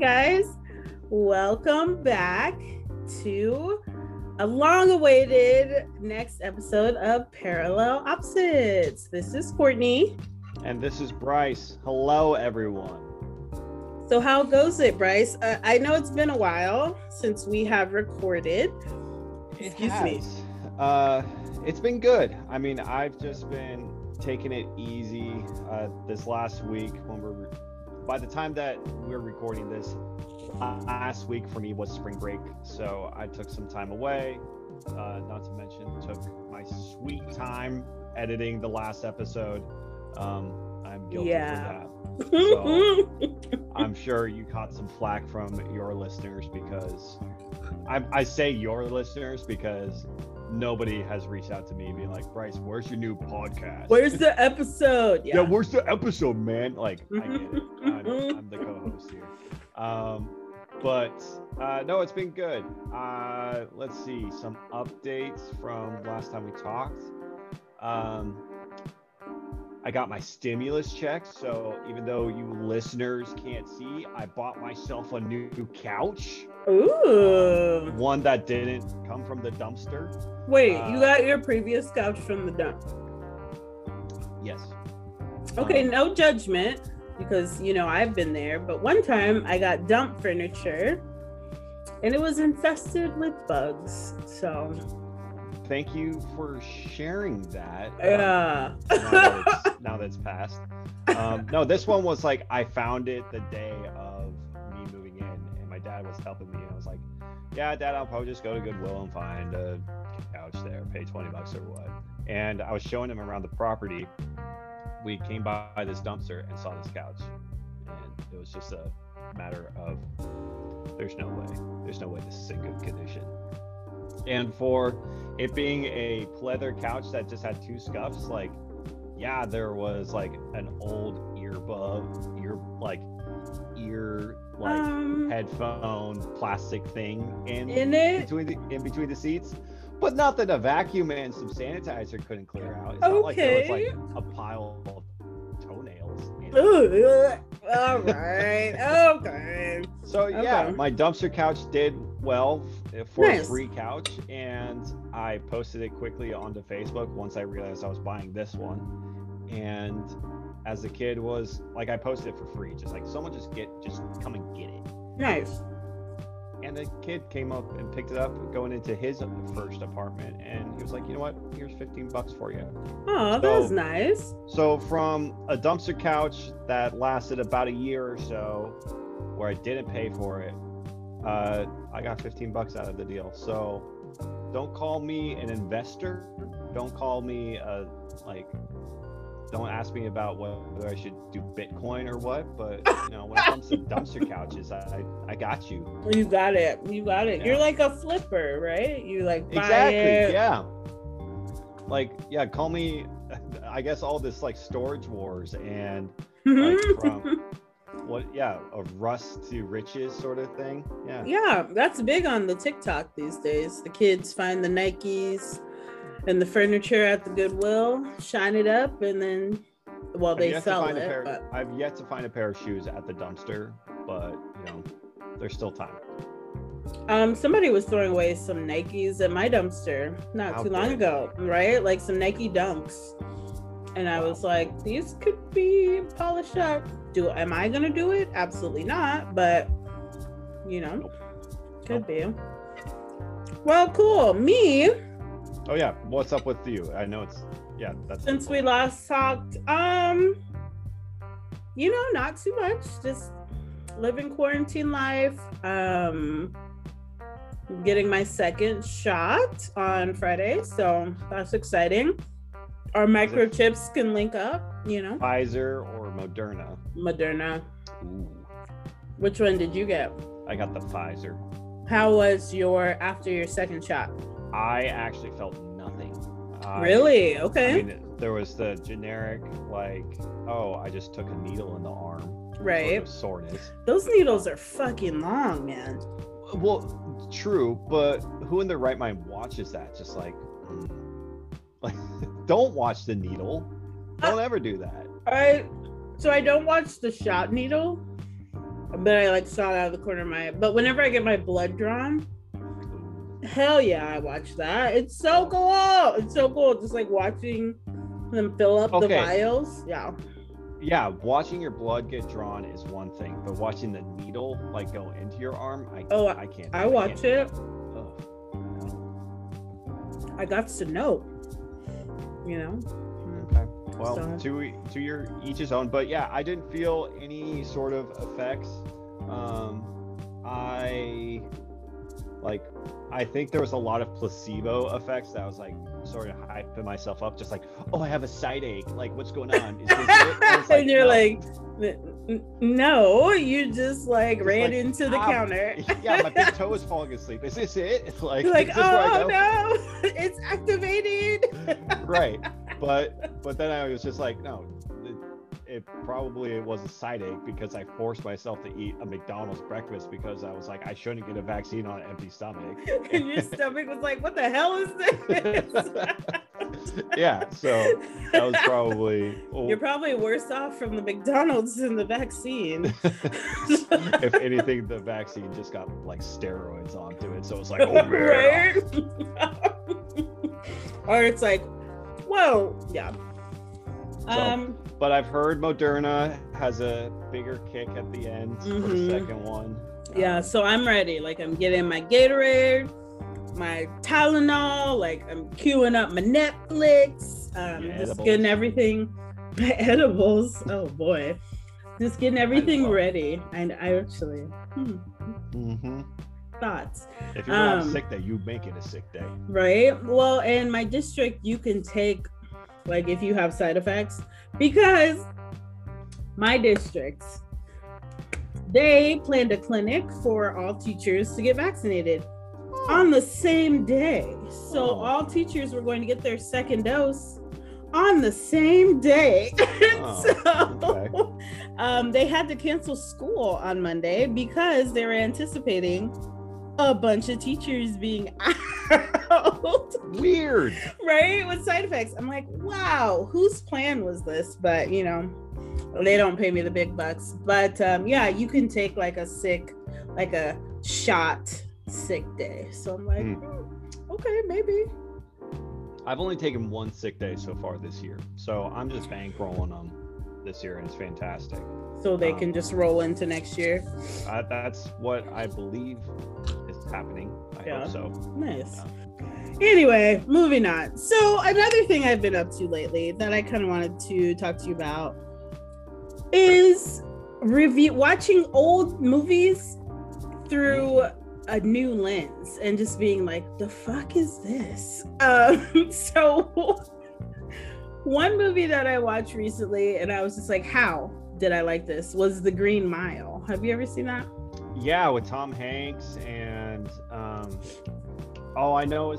guys, welcome back to a long-awaited next episode of Parallel Opposites. This is Courtney. And this is Bryce. Hello, everyone. So how goes it, Bryce? I know it's been a while since we have recorded. Excuse me. It's been good. I mean, I've just been taking it easy this last week. By the time that we're recording this, last week for me was spring break. So I took some time away, not to mention took my sweet time editing the last episode. I'm guilty of that. So I'm sure you caught some flack from your listeners because I say your listeners because nobody has reached out to me being like, Bryce, where's your new podcast? Where's the episode? Yeah, where's the episode, man? Like, I get it. I'm the co-host here. No, it's been good. Let's see some updates from last time we talked. I got my stimulus check, so even though you listeners can't see, I bought myself a new couch. Ooh. One that didn't come from the dumpster. Wait, you got your previous couch from the dump? Yes. Okay, no judgment, because, you know, I've been there, but one time I got dump furniture, and it was infested with bugs, so... Thank you for sharing that. Yeah. Now that's passed. No, this one was like, I found it the day of me moving in and my dad was helping me. And I was like, yeah, Dad, I'll probably just go to Goodwill and find a couch there, pay $20 or what. And I was showing him around the property. We came by this dumpster and saw this couch. And it was just a matter of, there's no way this is in good condition. And for it being a pleather couch that just had two scuffs, like, yeah, there was like an old headphone plastic thing in between the seats, but not that a vacuum and some sanitizer couldn't clear out. It's not like there was like a pile of toenails. All right. Okay. So yeah, my dumpster couch did well for a free couch, and I posted it quickly onto Facebook once I realized I was buying this one. And as a kid was like, I posted it for free, just like someone just come and get it. Nice. And the kid came up and picked it up going into his first apartment, and he was like, you know what, here's $15 for you. Oh, so, that was nice. So from a dumpster couch that lasted about a year or so where I didn't pay for it, I got $15 out of the deal. So don't call me an investor. Don't call me don't ask me about whether I should do Bitcoin or what, but you know, when it comes to dumpster couches, I got you. You got it. Yeah. You're like a flipper, right? You like buy it. Yeah. Like, yeah, call me, I guess, all this like Storage Wars and like from a rust to riches sort of thing. Yeah. Yeah, that's big on the TikTok these days. The kids find the Nikes and the furniture at the Goodwill, shine it up, and then, well, they sell it. I've yet to find a pair of shoes at the dumpster, but, you know, there's still time. Somebody was throwing away some Nikes at my dumpster not too long ago, right? Like some Nike Dunks. And I was like, these could be polished up. Am I going to do it? Absolutely not, but, you know, could be. Well, cool. Me... Oh yeah, what's up with you? I know it's that's since we last talked. You know, not too much. Just living quarantine life. Getting my second shot on Friday, so that's exciting. Our microchips can link up, you know. Pfizer or Moderna? Moderna. Ooh. Which one did you get? I got the Pfizer. How was after your second shot? I actually felt nothing. Really? Okay. I mean, there was the generic, like, oh, I just took a needle in the arm. Right. Sort of soreness. Those needles are fucking long, man. Well, true, but who in their right mind watches that? Just like don't watch the needle. Don't ever do that. So I don't watch the shot needle. but I like saw it out of the corner of my eye. But whenever I get my blood drawn, hell yeah, I watch that. It's so cool. It's so cool. Just like watching them fill up the vials. Yeah. Yeah, watching your blood get drawn is one thing, but watching the needle like go into your arm, I can't. I watch it. Oh. I got to know, you know. Okay. Well, so, to your each his own. But yeah, I didn't feel any sort of effects. I think there was a lot of placebo effects that I was like sort of hyping myself up, just like, oh, I have a side ache. Like, what's going on? Is this it? And you're no, you just ran into the counter. Yeah, my big toe is falling asleep. Is this it? It's no, it's activated. Right. But then I was just like, no, it probably was a side ache because I forced myself to eat a McDonald's breakfast because I was like, I shouldn't get a vaccine on an empty stomach. And your stomach was like, what the hell is this? Yeah, so that was probably... Oh. You're probably worse off from the McDonald's than the vaccine. If anything, the vaccine just got steroids onto it. So it's like, oh man. Or it's like, whoa, yeah. But I've heard Moderna has a bigger kick at the end for the second one. Yeah, so I'm ready. I'm getting my Gatorade, my Tylenol, I'm queuing up my Netflix, just getting everything, my edibles, oh boy. Just getting everything ready. And I actually, thoughts. If you're on a sick day, you make it a sick day. Right? Well, in my district, you can take if you have side effects, because my districts, they planned a clinic for all teachers to get vaccinated on the same day. So all teachers were going to get their second dose on the same day. They had to cancel school on Monday because they were anticipating a bunch of teachers being out. Weird. Right? With side effects. I'm like, wow, whose plan was this? But, you know, they don't pay me the big bucks. But, yeah, you can take, a shot sick day. So I'm like, okay, maybe. I've only taken one sick day so far this year. So I'm just bankrolling them this year, and it's fantastic. So they can just roll into next year? That's what I believe happening. I hope so. Nice. Anyway, moving on. So another thing I've been up to lately that I kind of wanted to talk to you about is watching old movies through a new lens and just being like, the fuck is this? So one movie that I watched recently and I was just like, how did I like this? Was The Green Mile. Have you ever seen that? Yeah, with Tom Hanks and I know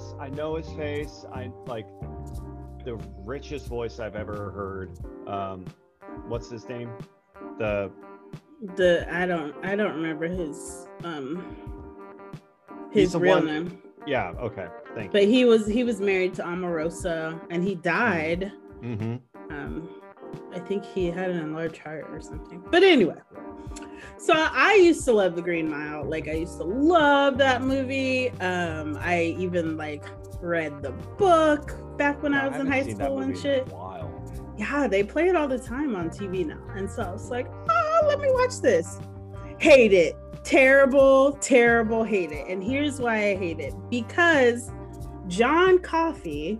his face. I the richest voice I've ever heard. What's his name? I don't remember his real name. Yeah, okay. Thank you. But he was married to Omarosa and he died. Mm-hmm. I think he had an enlarged heart or something. But anyway. So I used to love The Green Mile. I used to love that movie. I even read the book back when I was in high school and shit. Yeah, they play it all the time on TV now. And so I was like, oh, let me watch this. Hate it. Terrible, terrible, hate it. And here's why I hate it. Because John Coffey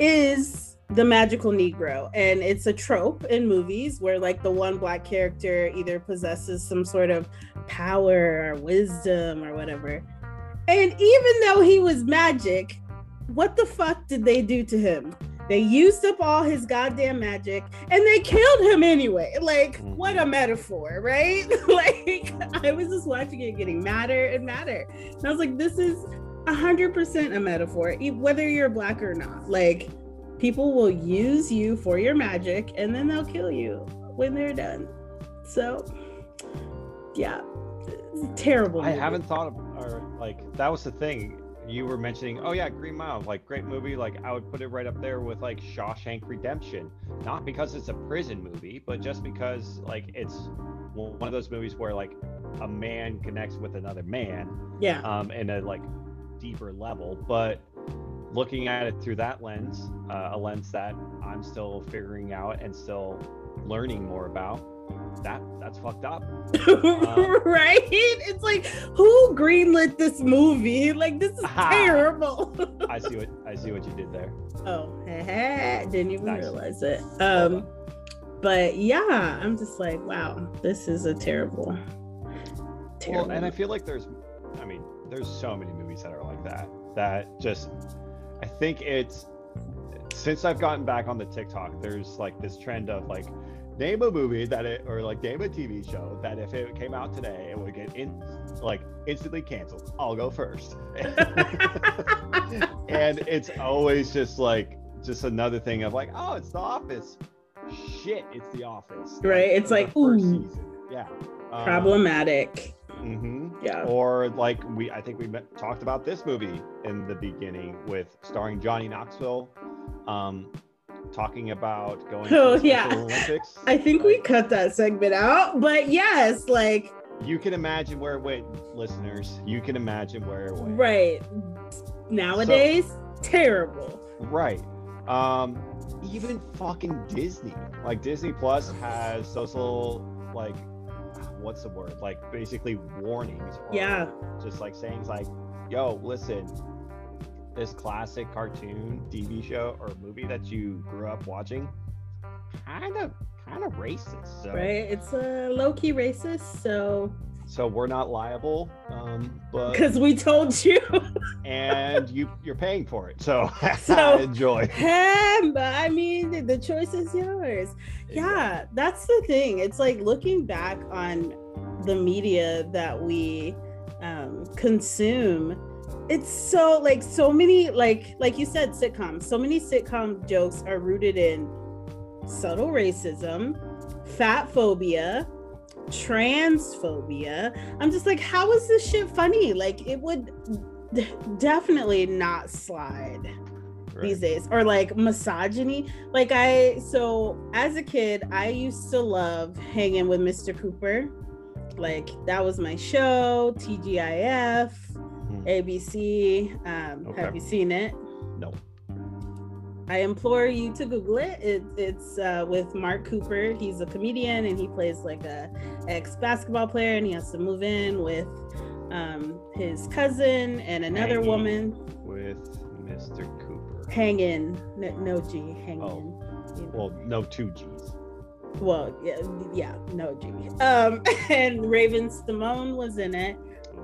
is the magical Negro, and it's a trope in movies where the one black character either possesses some sort of power or wisdom or whatever. And even though he was magic, what the fuck did they do to him? They used up all his goddamn magic and they killed him anyway. What a metaphor, right? I was just watching it getting madder and madder, and I was like, this is 100% a metaphor, whether you're black or not. People will use you for your magic and then they'll kill you when they're done. So, yeah, terrible. I haven't thought of, that was the thing you were mentioning. Oh yeah, Green Mile, great movie. I would put it right up there with Shawshank Redemption, not because it's a prison movie, but just because it's one of those movies where like a man connects with another man, in a like deeper level. But looking at it through that lens, a lens that I'm still figuring out and still learning more about, that's fucked up. Right? It's like, who greenlit this movie? Like, this is terrible. I see what you did there. Oh, didn't even realize it. But yeah, I'm just like, wow, this is a terrible. Well, and I feel like there's so many movies that are like that just, I think it's, since I've gotten back on the TikTok, there's like this trend of like, name a movie name a TV show that if it came out today, it would get instantly canceled. I'll go first. And it's always just another thing of like, oh, it's The Office. Shit, it's The Office. Right. It's like, ooh, season. Yeah. Problematic. Mm-hmm. Yeah. Or like I think we talked about this movie in the beginning with starring Johnny Knoxville. Talking about going to the Olympics. I think we cut that segment out, but yes, like you can imagine where it went, listeners. You can imagine where it went. Right. Nowadays, terrible. Right. Even fucking Disney. Like Disney Plus has social, like, what's the word? Like basically warnings. Or just like sayings like, yo, listen, this classic cartoon TV show or movie that you grew up watching, kind of racist. So. Right, it's a low-key racist, so we're not liable, but because we told you, and you're paying for it. So enjoy. But I mean, the choice is yours. Exactly. Yeah, that's the thing. It's like looking back on the media that we consume. It's so like so many like you said, sitcoms. So many sitcom jokes are rooted in subtle racism, fat phobia, transphobia. I'm just like, how is this shit funny? Like it would definitely not slide these days. Or like misogyny. Like as a kid, I used to love hanging with Mr. Cooper. Like that was my show, TGIF. ABC. Have you seen it? No. I implore you to Google it. It's with Mark Cooper. He's a comedian and he plays like a ex-basketball player, and he has to move in with his cousin and another hanging woman. With Mr. Cooper. Hang in. No G. Hang in. You know. Well, no two Gs. Well, yeah, no G. And Raven Simone was in it.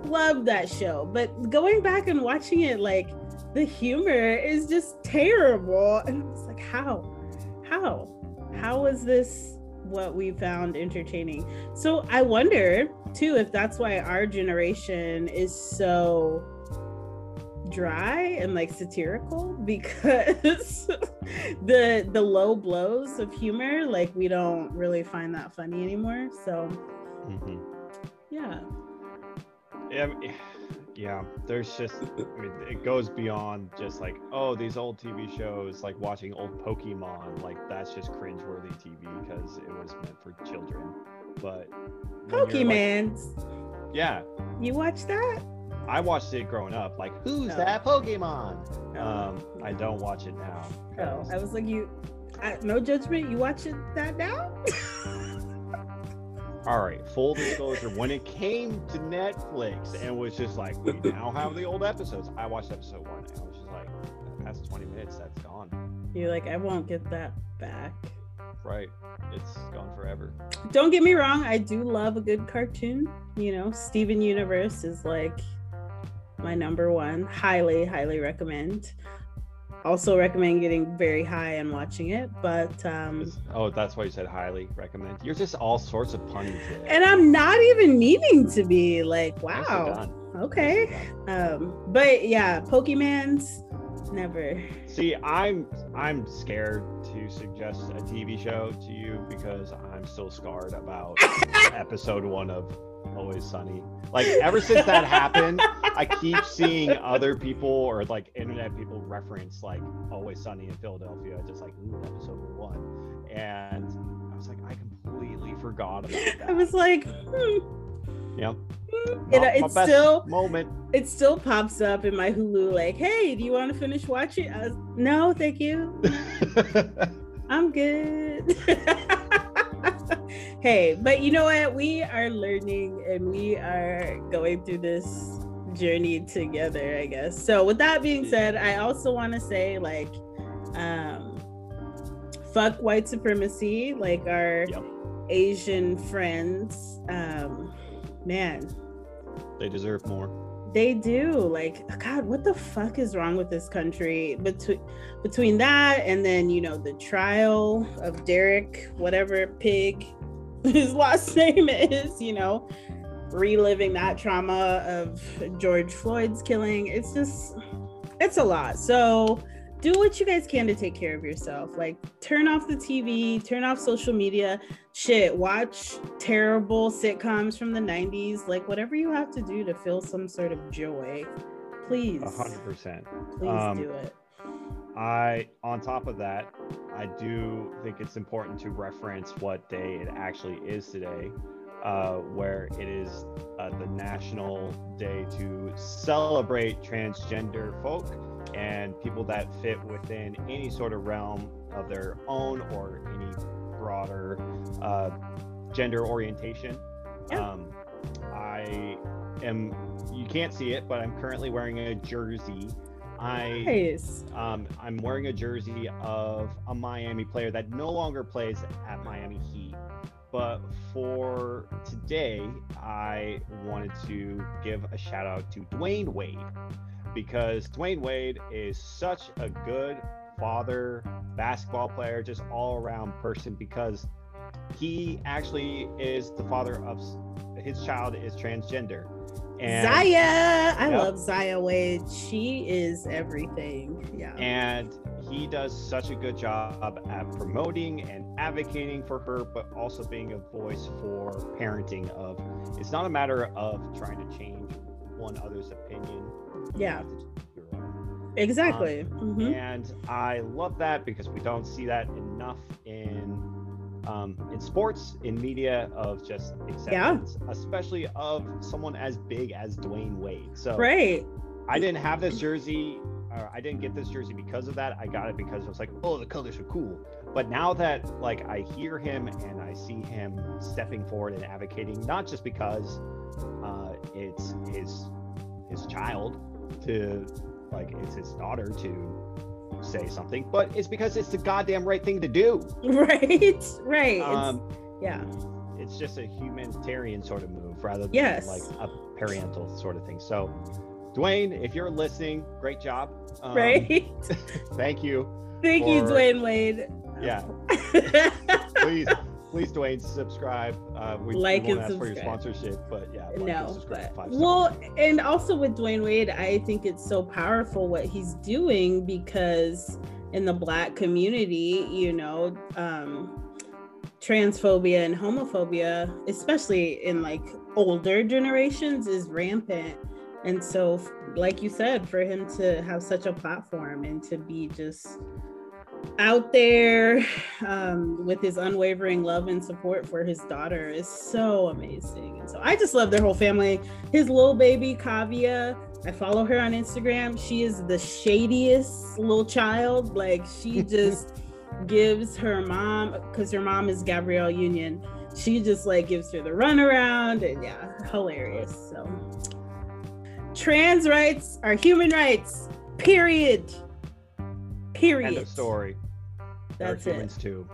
Love that show, but going back and watching it, like the humor is just terrible, and it's like how is this what we found entertaining? So I wonder too if that's why our generation is so dry and like satirical, because the low blows of humor, like we don't really find that funny anymore. So Yeah, there's just, I mean, it goes beyond just like, oh, these old TV shows, like watching old Pokemon, like that's just cringeworthy TV because it was meant for children. But Pokemans. Like, yeah. You watch that? I watched it growing up. Like, who's that Pokemon? I don't watch it now. Oh, I was like, no judgment. You watch it that now? All right, full disclosure, when it came to Netflix and was just like, we now have the old episodes, I watched episode 1 and I was just like, that's 20 minutes, that's gone. You're like, I won't get that back. Right, it's gone forever. Don't get me wrong, I do love a good cartoon. You know, Steven Universe is like my number one. Highly, highly recommend. Also recommend getting very high and watching it, but that's why you said highly recommend. You're just all sorts of puns today. And I'm not even meaning to be like, wow, okay, but yeah, Pokemans never. See, I'm scared to suggest a TV show to you because I'm still scarred about episode 1 of Always Sunny. Like, ever since that happened, I keep seeing other people or like internet people reference like Always Sunny in Philadelphia, just like, ooh, episode 1. And I was like, I completely forgot about that. I was like, yeah. It still pops up in my Hulu, like, hey, do you want to finish watching? I was, no, thank you. I'm good. Hey, but you know what? We are learning and we are going through this journey together, I guess. So with that being said, I also want to say, like, fuck white supremacy, like our Asian friends, man, they deserve more. They do. Like, God, what the fuck is wrong with this country? Between that and then, you know, the trial of Derek, whatever pig his last name is, you know, reliving that trauma of George Floyd's killing. It's just, it's a lot. So do what you guys can to take care of yourself. Like, turn off the TV, turn off social media, shit, watch terrible sitcoms from the 90s, like whatever you have to do to feel some sort of joy, please. 100%. Please do it. On top of that, I do think it's important to reference what day it actually is today, where it is the National Day to celebrate transgender folk and people that fit within any sort of realm of their own or any broader gender orientation. I am, you can't see it, but I'm currently wearing a jersey. Nice. I'm wearing a jersey of a Miami player that no longer plays at Miami Heat. But for today, I wanted to give a shout out to Dwayne Wade, because Dwayne Wade is such a good father, basketball player, just all-around person, because he actually is the father of his child is transgender. And Zaya, I love Zaya Wade. She is everything. Yeah. And he does such a good job at promoting and advocating for her, but also being a voice for parenting of, it's not a matter of trying to change one other's opinion. Yeah. Exactly. And I love that, because we don't see that enough in sports, in media, of just acceptance, especially of someone as big as Dwayne Wade. So right. I didn't have this jersey, or I didn't get this jersey because of that. I got it because I was like, oh, the colors are cool. But now that, like, I hear him and I see him stepping forward and advocating, not just because it's his child, to like, it's his daughter to say something, but it's because it's the goddamn right thing to do. Right. It's just a humanitarian sort of move rather than like a parental sort of thing. So Dwayne, if you're listening, great job. Thank you Dwayne Wade. Please, Dwayne, subscribe. We won't ask for your sponsorship, but and also with Dwayne Wade, I think it's so powerful what he's doing, because in the Black community, you know, transphobia and homophobia, especially in like older generations, is rampant. And so, like you said, for him to have such a platform and to be just out there with his unwavering love and support for his daughter is so amazing. And so I just love their whole family. His little baby Kavia, I follow her on Instagram. She is the shadiest little child. Like, she just gives her mom, because her mom is Gabrielle Union, she just like gives her the runaround, and hilarious. So trans rights are human rights, period. End of story. That's it. Humans too.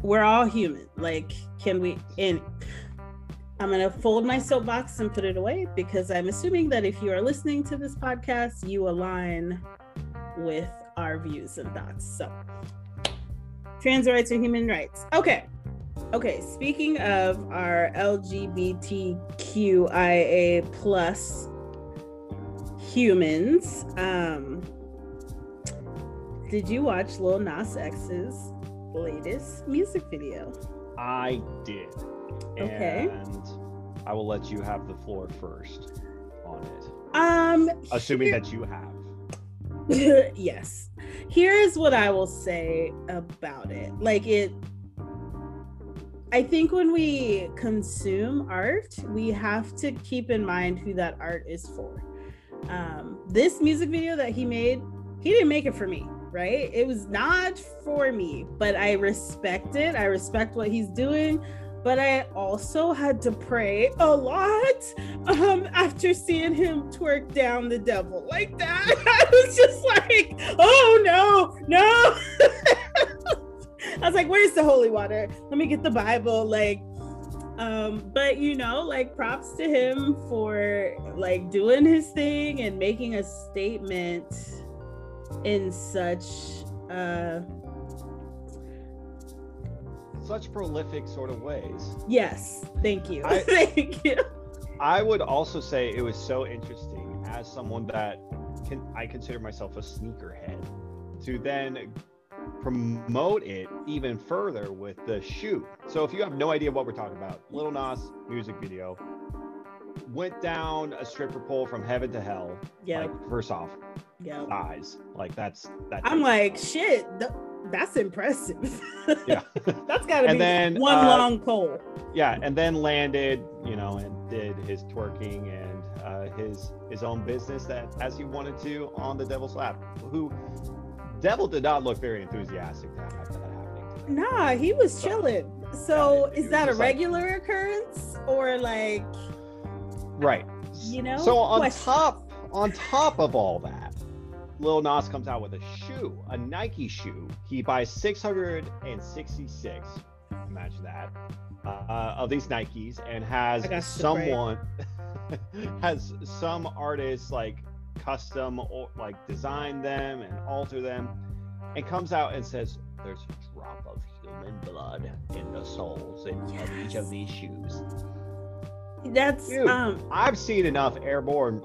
We're all human. Like, can we? And I'm gonna fold my soapbox and put it away, because I'm assuming that if you are listening to this podcast, you align with our views and thoughts. So, trans rights are human rights. Okay. Speaking of our LGBTQIA+ humans, did you watch Lil Nas X's latest music video? I did. Okay. And I will let you have the floor first on it. Assuming that you have. Yes. Here is what I will say about it. I think when we consume art, we have to keep in mind who that art is for. This music video that he made, he didn't make it for me, right? It was not for me, but I respect it. I respect what he's doing. But I also had to pray a lot after seeing him twerk down the devil like that. I was just like, oh, no. I was like, where's the holy water? Let me get the Bible. But props to him for doing his thing and making a statement in such prolific sort of ways. Yes, thank you. Thank you. I would also say it was so interesting as someone that I consider myself a sneakerhead to then promote it even further with the shoe. So if you have no idea what we're talking about, Lil Nas music video went down a stripper pole from heaven to hell. Yeah. First off, yeah. Eyes. Shit. That's impressive. Yeah. That's gotta be one long pole. Yeah. And then landed, and did his twerking and his own business that as he wanted to on the devil's lap. Devil did not look very enthusiastic about that happening. Nah, he was chilling. So is that a regular occurrence or right? So on top of all that, Lil Nas comes out with a shoe, a Nike shoe. He buys 666. Imagine that of these Nikes, and has some artists custom or design them and alter them, and comes out and says there's a drop of human blood in the soles of each of these shoes. That's I've seen enough airborne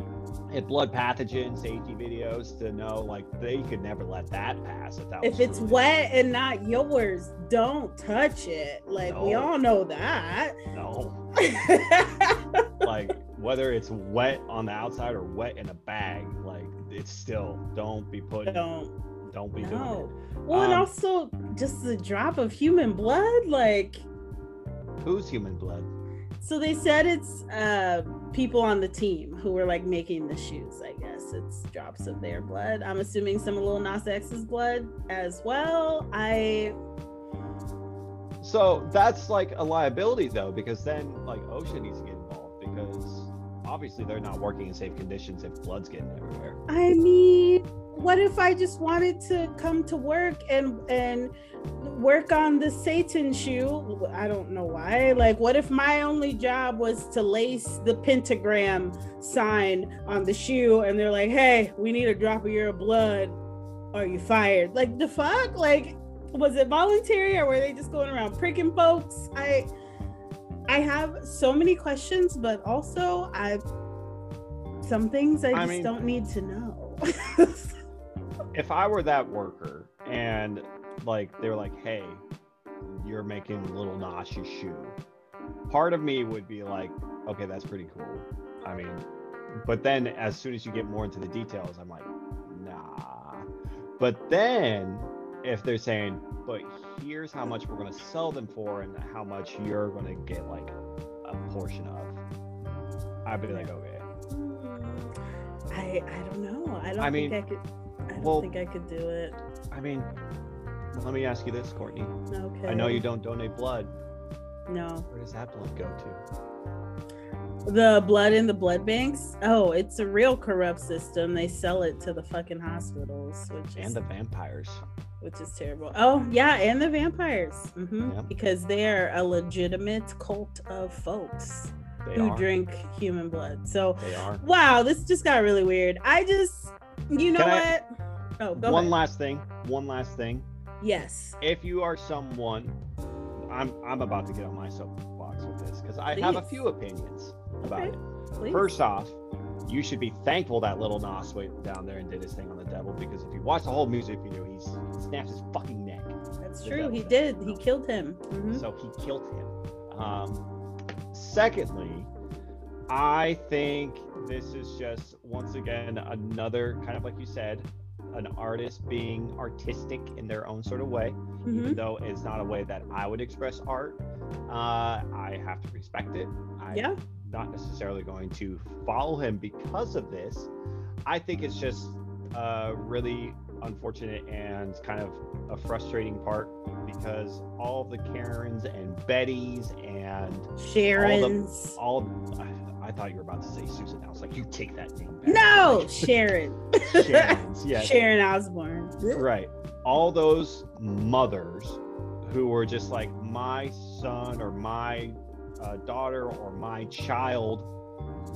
and blood pathogen safety videos to know they could never let that pass. If it's wet and not yours, don't touch it. No. We all know that. No. Whether it's wet on the outside or wet in a bag, it's still don't be doing it. Well, and also just the drop of human blood, who's human blood? So they said it's people on the team who were making the shoes. I guess it's drops of their blood. I'm assuming some of Lil Nas X's blood as well. So that's a liability though, because then OSHA needs to get involved because. Obviously, they're not working in safe conditions if blood's getting everywhere. I mean, what if I just wanted to come to work and work on the Satan shoe? I don't know why. What if my only job was to lace the pentagram sign on the shoe and they're like, hey, we need a drop of your blood. Are you fired? The fuck? Was it voluntary or were they just going around pricking folks? I have so many questions, but also some things I don't need to know. If I were that worker and they were like, hey, you're making Lil Nas your shoe, part of me would be like, okay, that's pretty cool. But then as soon as you get more into the details, I'm like, nah. But then if they're saying, but here's how much we're going to sell them for and how much you're going to get a portion of, I'd be like, okay. I don't know. I don't think I could do it. Let me ask you this, Courtney. Okay. I know you don't donate blood. No. Where does that blood go to? The blood in the blood banks? Oh, it's a real corrupt system. They sell it to the fucking hospitals. And the vampires. Which is terrible. Oh, yeah, and the vampires. Mm-hmm. Yeah. Because they are a legitimate cult of folks who drink human blood. So, wow, this just got really weird. One last thing. Yes. If you are someone, I'm about to get on my soapbox with this because I have a few opinions about it. Please. First off, you should be thankful that Lil Nas went down there and did his thing on the devil, because if you watch the whole music video, he snaps his fucking neck. That's true. He did. He killed him. Mm-hmm. So he killed him. Secondly, I think this is just, once again, another kind of, like you said, an artist being artistic in their own sort of way, mm-hmm. even though it's not a way that I would express art. I have to respect it. I'm not necessarily going to follow him because of this. I think it's just really unfortunate and kind of a frustrating part, because all the Karens and Bettys and Sharons, I thought you were about to say Susan. I was like, you take that name back. No, Sharon. Sharons, yes. Sharon Osbourne. Right. All those mothers who were just like, my son or my daughter or my child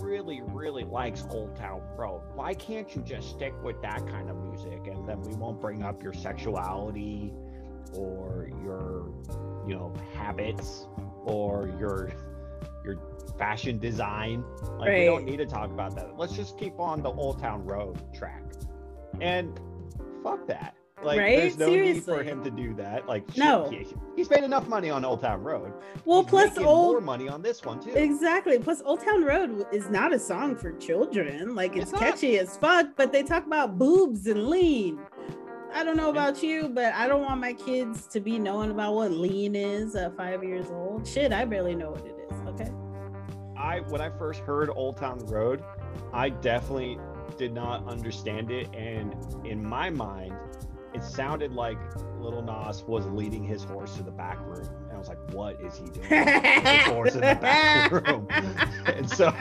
really, really likes Old Town Road. Why can't you just stick with that kind of music, and then we won't bring up your sexuality or your, you know, habits or your fashion design. Like, right. We don't need to talk about that. Let's just keep on the Old Town Road track. And fuck that. Like, right? There's no Seriously. Need for him to do that. Like, no. He's made enough money on Old Town Road. Well, he's plus more money on this one too. Exactly. Plus, Old Town Road is not a song for children. Like, it's catchy as fuck, but they talk about boobs and lean. I don't know about you, but I don't want my kids to be knowing about what lean is at 5 years old. Shit, I barely know what it is. Okay. When I first heard Old Town Road, I definitely did not understand it, and in my mind, it sounded like Lil Nas was leading his horse to the back room. And I was like, what is he doing? His horse in the back room. And so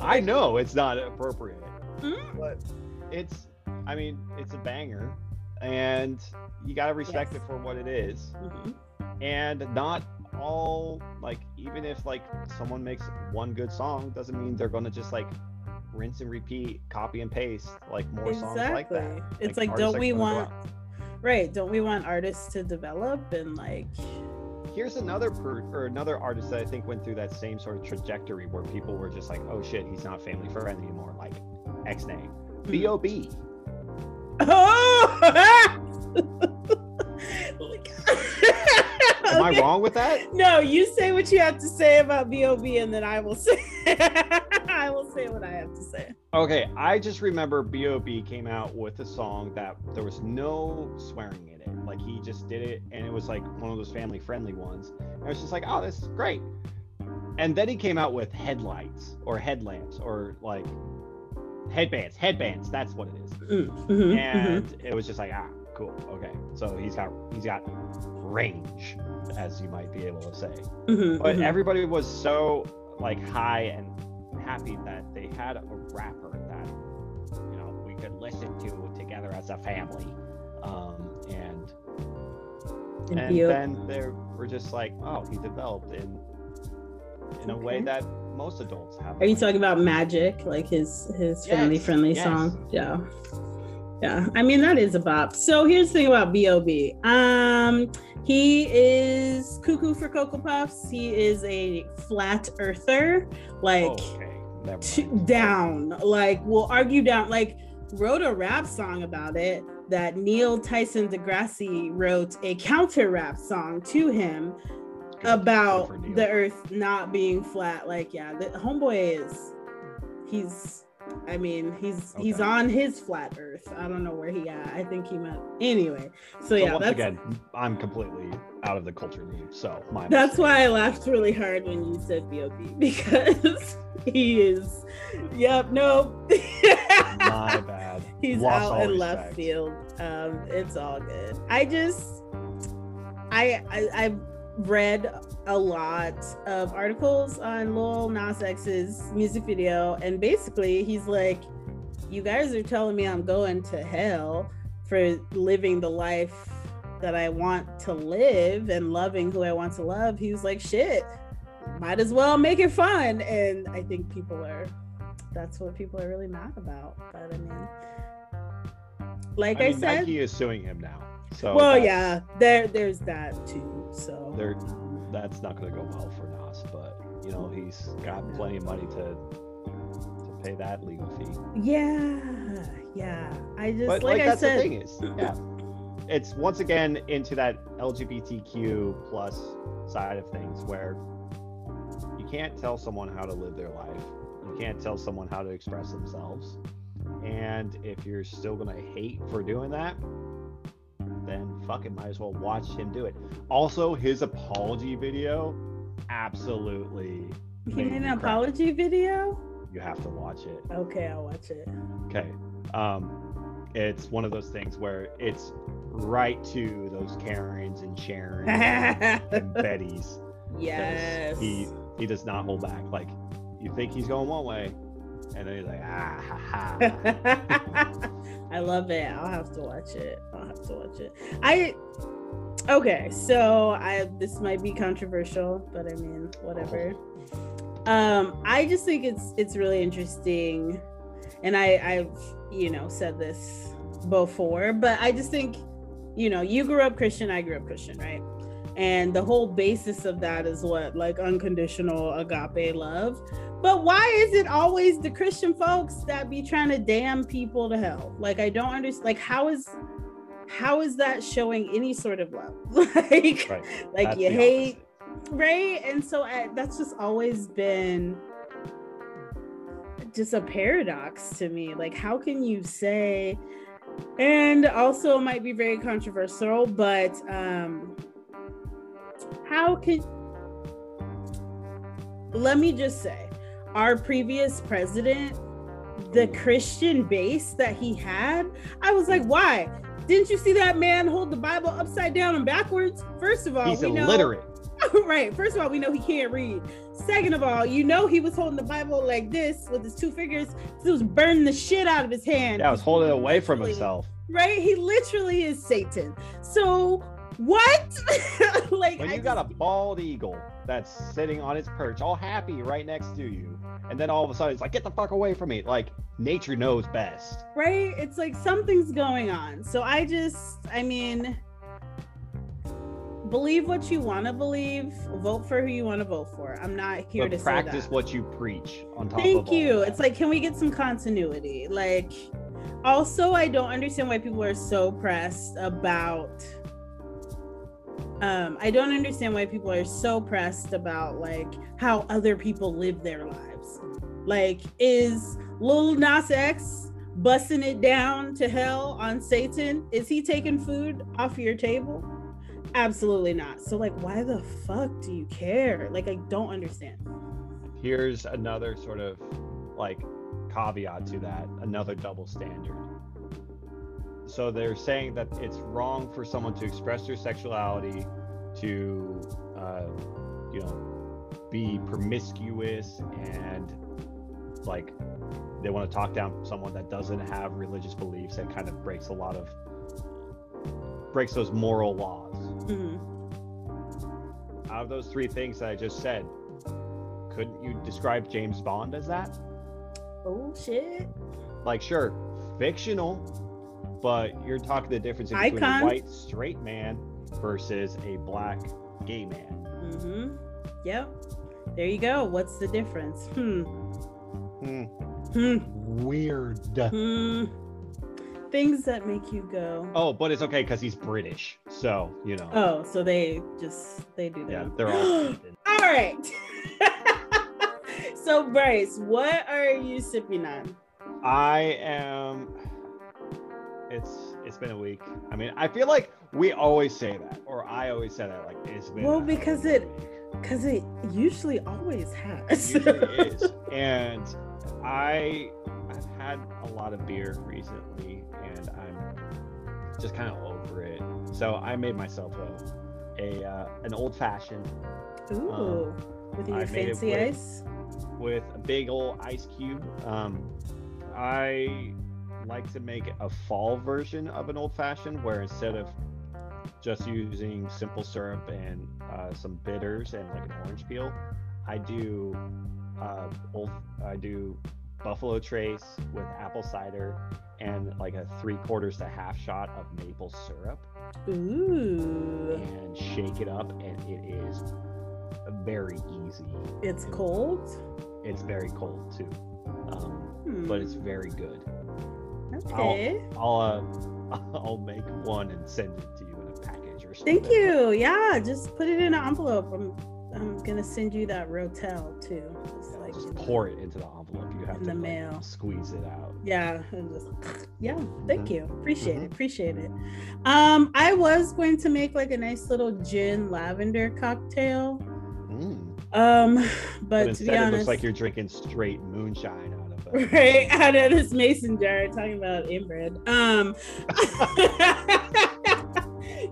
I know it's not appropriate. Mm-hmm. But it's a banger. And you got to respect it for what it is. Mm-hmm. And not all, like, even if, like, someone makes one good song, doesn't mean they're going to just, like, rinse and repeat, copy and paste, like, more songs like that. It's like don't we want artists to develop? And, like, here's another artist that I think went through that same sort of trajectory where people were just like, oh shit, he's not family friendly anymore, like X-Name. Mm-hmm. B.O.B. Am I wrong with that? No, you say what you have to say about B.O.B. and then I will say what I have to say. Okay, I just remember B.O.B. came out with a song that there was no swearing in it. Like, he just did it, and it was like one of those family-friendly ones. And I was just like, oh, this is great. And then he came out with Headlights or Headlamps or, like, Headbands, that's what it is. Mm-hmm, and it was just like, cool, okay, so he's got range, as you might be able to say. Mm-hmm, but everybody was so, like, high and happy that they had a rapper that, you know, we could listen to together as a family, and then they were just like, oh, he developed in a way that most adults have. Are you talking about Magic, like his family-friendly song? Yeah. Yeah, I mean, that is a bop. So here's the thing about B.O.B. He is cuckoo for Cocoa Puffs. He is a flat earther, like, down, like, we'll argue down, like, wrote a rap song about it, that Neil Tyson deGrasse wrote a counter rap song to him about the earth not being flat. Like, the homeboy is, he's on his flat earth. I don't know where he at. I think he might. Anyway, again, I'm completely out of the culture loop, so that's why I laughed really hard when you said B.O.B. because he is, my bad. He's lost out in left field. It's all good. I just, I've read a lot of articles on Lil Nas X's music video, and basically he's like, you guys are telling me I'm going to hell for living the life that I want to live and loving who I want to love. He was like, shit, might as well make it fun. And I think that's what people are really mad about. But I mean, like I said, Nike is suing him now. So there's that too. So that's not going to go well for Nas, but you know, he's got plenty of money to pay that legal fee. I just, but, like I said, the thing is, it's once again into that LGBTQ plus side of things where you can't tell someone how to live their life. You can't tell someone how to express themselves. And if you're still going to hate for doing that, then fuck it, might as well watch him do it. Also, his apology video, absolutely. He did an apology video? You have to watch it. Okay, I'll watch it. Okay. It's one of those things where it's right to those Karens and Sharons and Bettys. Yes. He does not hold back. Like, you think he's going one way, and then he's like, ah, ha, ha. I love it. I'll have to watch it. This might be controversial, but I mean, whatever. I just think it's really interesting, and I've said this before, but I just think, you grew up Christian, I grew up Christian, right? And the whole basis of that is what unconditional agape love. But why is it always the Christian folks that be trying to damn people to hell? Like, I don't understand. Like, how is that showing any sort of love? Like, right. Like that's you hate, opposite. Right? And so that's just always been just a paradox to me. Like, how can you say? And also, it might be very controversial, but let me just say, our previous president, the Christian base that he had, I was like, why? Didn't you see that man hold the Bible upside down and backwards? First of all, he's illiterate. Right. First of all, we know he can't read. Second of all, he was holding the Bible like this with his two fingers. He was burning the shit out of his hand. Yeah, I was holding it away from himself. Right? He literally is Satan. So what? Like, when you got a bald eagle that's sitting on its perch, all happy right next to you, and then all of a sudden it's like, get the fuck away from me. Like, nature knows best, right? It's like something's going on. So I mean, believe what you want to believe, vote for who you want to vote for. I'm not here to practice say that. What you preach on top thank of you all. It's like, can we get some continuity? Like, also, I don't understand why people are so pressed about like how other people live their lives. Like, is Lil Nas X busting it down to hell on Satan? Is he taking food off your table? Absolutely not. So like, why the fuck do you care? Like, I don't understand. Here's another sort of like caveat to that, another double standard. So they're saying that it's wrong for someone to express their sexuality, to be promiscuous, and like they want to talk down someone that doesn't have religious beliefs. That kind of breaks those moral laws. Mm-hmm. Out of those three things that I just said, couldn't you describe James Bond as that? Oh shit! Like, sure, fictional. But you're talking the difference between a white straight man versus a black gay man. Mm-hmm. Yep. There you go. What's the difference? Weird. Things that make you go. Oh, but it's okay because he's British. So, Oh, so they do that. Yeah, they're all. All right. So, Bryce, what are you sipping on? I am... It's been a week. I mean, I feel like we always say that, or I always say that. Like, it's been because it usually always has. It usually is. And I've had a lot of beer recently, and I'm just kind of over it. So I made myself an old fashioned. Ooh, with your fancy ice. With a big old ice cube. I like to make a fall version of an old-fashioned, where instead of just using simple syrup and some bitters and like an orange peel, I do Buffalo Trace with apple cider and like a 3/4 to half shot of maple syrup. Ooh. And shake it up, and it is very easy. It's cold? It's very cold too, but it's very good. Okay. I'll make one and send it to you in a package or something. Thank you. Yeah, just put it in an envelope. I'm gonna send you that Rotel too. It's like just pour it into the envelope. You have to mail. Squeeze it out. Yeah. Yeah. Thank you. Appreciate it. I was going to make like a nice little gin lavender cocktail. But to be honest, it looks like you're drinking straight moonshine out of this mason jar. Talking about inbred.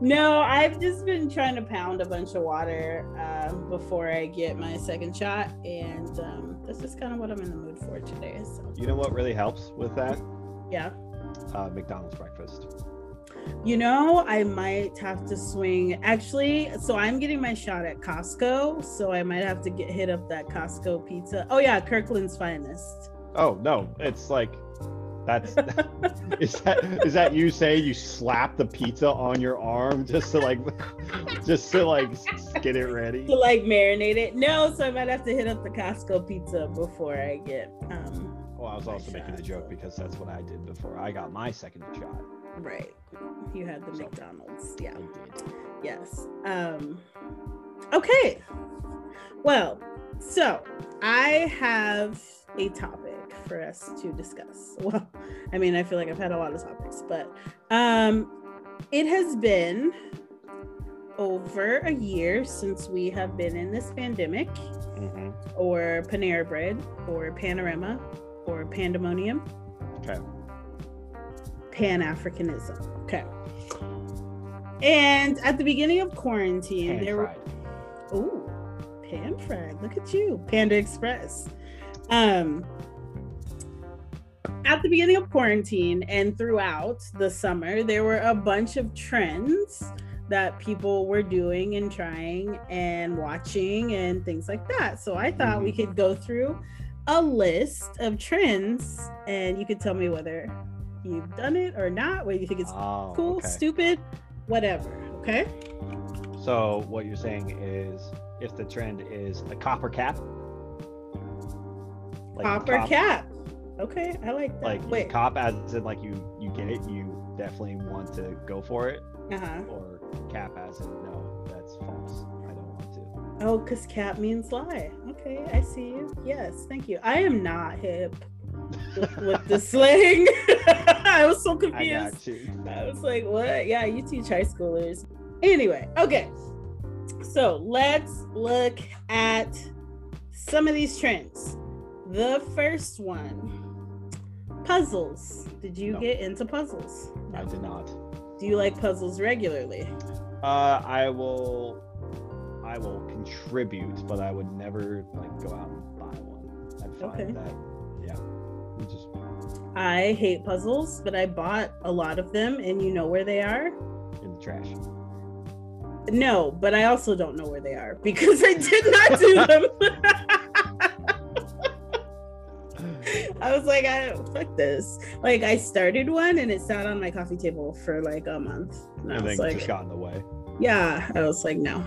No, I've just been trying to pound a bunch of water before I get my second shot, and this is kind of what I'm in the mood for today. So you know what really helps with that? Yeah. McDonald's breakfast. You know, I might have to swing. Actually, so I'm getting my shot at Costco, so I might have to hit up that Costco pizza. Oh yeah, Kirkland's Finest. Oh no, it's like that's is that you say you slap the pizza on your arm just to like get it ready to like marinate it? No, so I might have to hit up the Costco pizza before I get. Well, I was also making a joke because that's what I did before I got my second shot. Right, you had the McDonald's. Yeah. Yes. Okay, well, so I have a topic for us to discuss. Well, I mean, I feel like I've had a lot of topics, but it has been over a year since we have been in this pandemic, or Panera Bread, or Panorama, or Pandemonium. Okay. Pan-Africanism. Okay. And at the beginning of quarantine, pan fried. Look at you, Panda Express. At the beginning of quarantine and throughout the summer, there were a bunch of trends that people were doing and trying and watching and things like that. So I thought we could go through a list of trends and you could tell me whether you've done it or not, whether you think it's cool, stupid, whatever. Okay. So what you're saying is, if the trend is a copper cap, like copper cap. Okay, I like that. Like wait, cop as in like you get it, you definitely want to go for it, or cap as in no, that's false. I don't want to. Oh, because cap means lie. Okay, I see you. Yes, thank you. I am not hip. With the slang. I was so confused. I was like, what? Yeah, you teach high schoolers. Anyway, okay. So let's look at some of these trends. The first one, puzzles. Did you get into puzzles? No. I did not. Do you like puzzles regularly? I will contribute, but I would never like go out and buy one. I'd find that. Yeah. I hate puzzles, but I bought a lot of them, and you know where they are? In the trash. No, but I also don't know where they are because I did not do them. I was like, fuck this. Like, I started one, and it sat on my coffee table for like a month. And I was like, just got in the way. Yeah, I was like, no,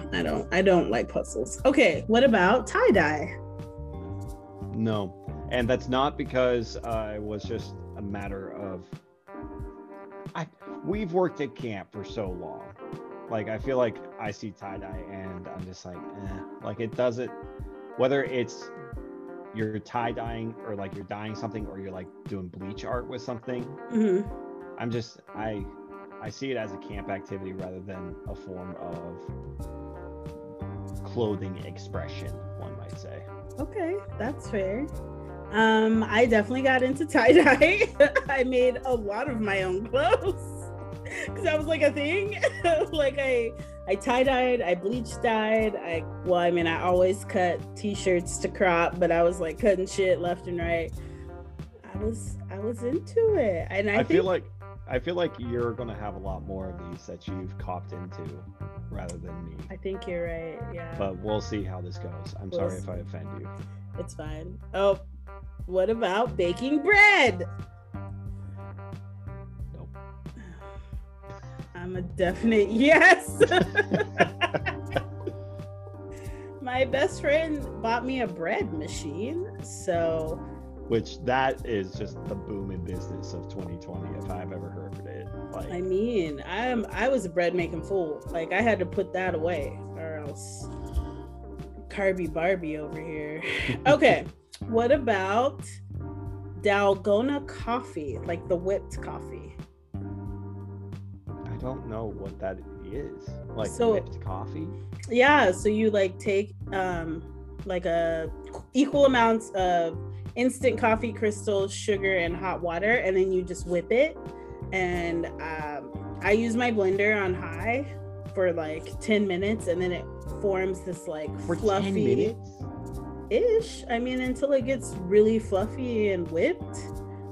I don't like puzzles. Okay, what about tie-dye? No. And that's not because it was just a matter of we've worked at camp for so long. Like, I feel like I see tie-dye and I'm just like, eh. Like, it doesn't, whether it's you're tie-dyeing or like you're dyeing something or you're like doing bleach art with something. Mm-hmm. I'm just, I see it as a camp activity rather than a form of clothing expression, one might say. Okay, that's fair. I definitely got into tie-dye. I made a lot of my own clothes because that was like a thing. Like I tie-dyed, I bleach dyed, I always cut t-shirts to crop, but I was like cutting shit left and right. I was into it. And I feel like you're gonna have a lot more of these that you've copped into rather than me. I think you're right. Yeah. But we'll see how this goes. I'm sorry if I offend you. It's fine. Oh, what about baking bread? Nope. I'm a definite yes. My best friend bought me a bread machine, so. Which that is just the booming business of 2020, if I've ever heard of it. Like, I mean, I was a bread making fool. Like, I had to put that away, or else Carby Barbie over here. Okay, What about Dalgona coffee, like the whipped coffee? I don't know what that is. Like, so, whipped coffee? Yeah, so you like take like a equal amounts of instant coffee crystals, sugar, and hot water, and then you just whip it. And I use my blender on high for like 10 minutes, and then it forms this like fluffy ish. I mean, until it gets really fluffy and whipped,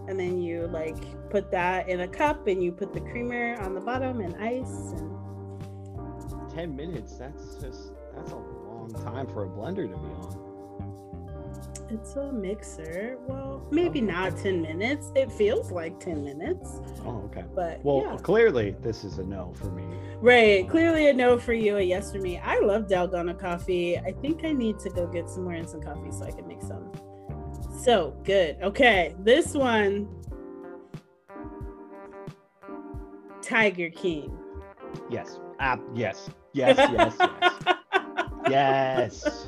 and then you like put that in a cup and you put the creamer on the bottom and ice. And 10 minutes, that's a long time for a blender to be on. It's a mixer. Well, maybe not 10 minutes. It feels like 10 minutes. Oh, okay. But well, yeah. Clearly this is a no for me. Right. Clearly a no for you, a yes for me. I love Dalgona coffee. I think I need to go get some more instant coffee so I can make some. So good. Okay. This one. Tiger King. Yes. Yes. Yes. Yes. Yes. Yes.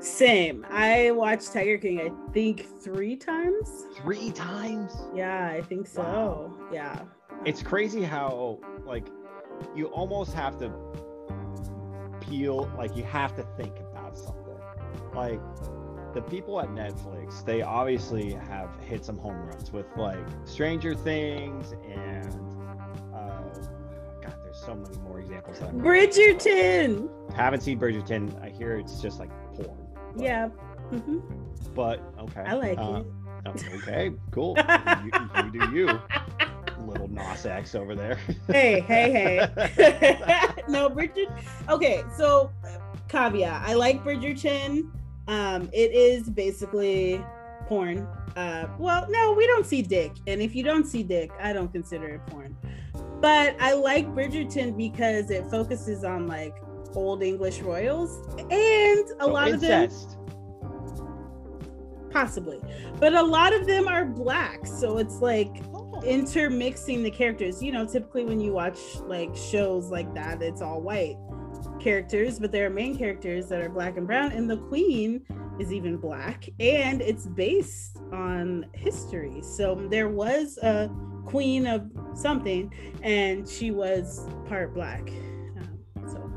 Same. I watched Tiger King, I think, 3 times. 3 times? Yeah, I think so. Wow. Yeah. It's crazy how, like, you almost have to peel, like, you have to think about something. Like, the people at Netflix, they obviously have hit some home runs with, like, Stranger Things and so many more examples. Bridgerton. Haven't seen Bridgerton. I hear it's just like porn. But, yeah. Mm-hmm. But okay. I like it. Okay, cool. you do you. Little Nas X over there. Hey. No, Bridgerton. Okay, so caveat. I like Bridgerton. It is basically porn. Well, no, we don't see dick, and if you don't see dick, I don't consider it porn. But I like Bridgerton because it focuses on like old English royals and a lot incest. Of them possibly, but a lot of them are black. So it's like intermixing the characters, you know, typically when you watch like shows like that, it's all white characters, but there are main characters that are black and brown, and the queen is even black, and it's based on history. So there was a queen of something, and she was part black, so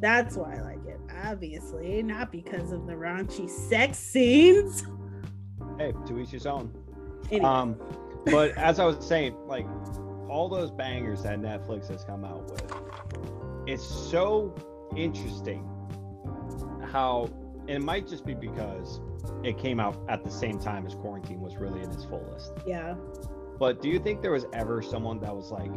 that's why I like it, obviously not because of the raunchy sex scenes. Hey, to each his own. Anyway. But as I was saying, like all those bangers that Netflix has come out with, it's so interesting how, and it might just be because it came out at the same time as quarantine was really in its fullest. Yeah. But do you think there was ever someone that was like,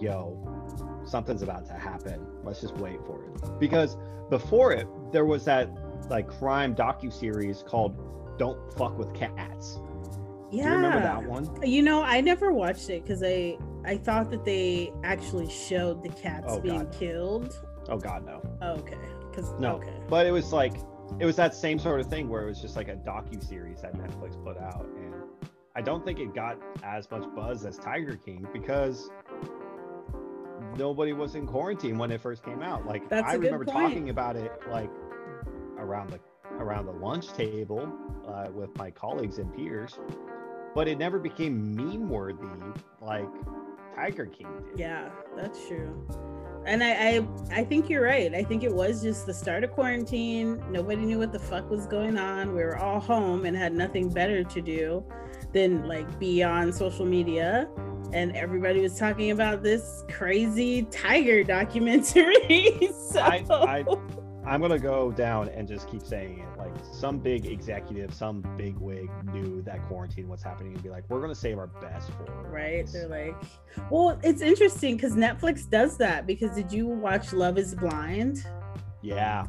yo, something's about to happen, let's just wait for it? Because before it, there was that like crime docuseries called Don't Fuck With Cats. Yeah. Do you remember that one? You know, I never watched it because I thought that they actually showed the cats killed. Oh, God, no. Oh, okay. But it was like, it was that same sort of thing where it was just like a docuseries that Netflix put out. And I don't think it got as much buzz as Tiger King because nobody was in quarantine when it first came out. Like, I remember talking about it like around the lunch table with my colleagues and peers, but it never became meme-worthy like Tiger King did. Yeah, that's true. And I think you're right. I think it was just the start of quarantine. Nobody knew what the fuck was going on. We were all home and had nothing better to do than like be on social media, and everybody was talking about this crazy tiger documentary. So I'm gonna go down and just keep saying it, like some big executive, some big wig knew that quarantine was happening and be like, we're gonna save our best for it. Right, they're like, well, it's interesting because Netflix does that. Because did you watch Love Is Blind? Yeah,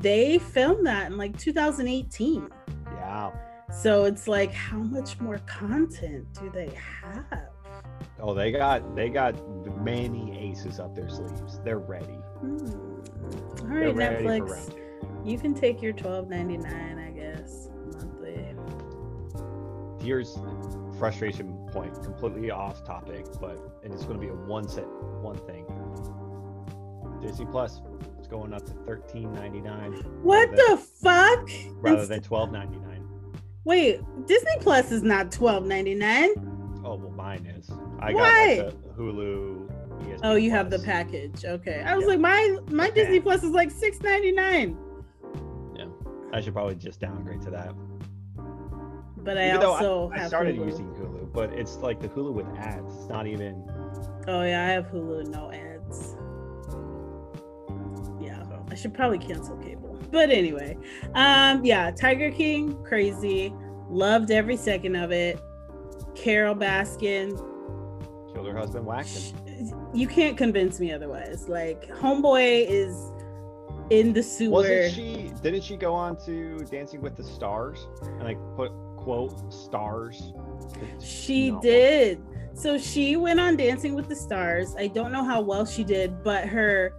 they filmed that in like 2018. Yeah. So it's like, how much more content do they have? Oh, they got many aces up their sleeves. They're ready. All right, Netflix, you can take your $12.99, I guess, monthly. Here's frustration point, completely off topic, but it's going to be a one thing. Disney Plus. going up to $13.99. What the fuck? Rather than $12.99. Wait, Disney Plus is not $12.99. Oh, well, mine is. I got like the Hulu. ESPN oh, you Plus. Have the package. Okay. I was like, my Disney Plus is like $6.99. Yeah. I should probably just downgrade to that. But I even also I have started Hulu. Using Hulu, but it's like the Hulu with ads. It's not even. Oh, yeah. I have Hulu, no ads. Yeah. So. I should probably cancel cable. But anyway, yeah, Tiger King, crazy. Loved every second of it. Carol Baskin. Killed her husband, whacked him. You can't convince me otherwise. Like, homeboy is in the sewer. Didn't she go on to Dancing with the Stars? And like put, quote, stars. She did. So she went on Dancing with the Stars. I don't know how well she did, but her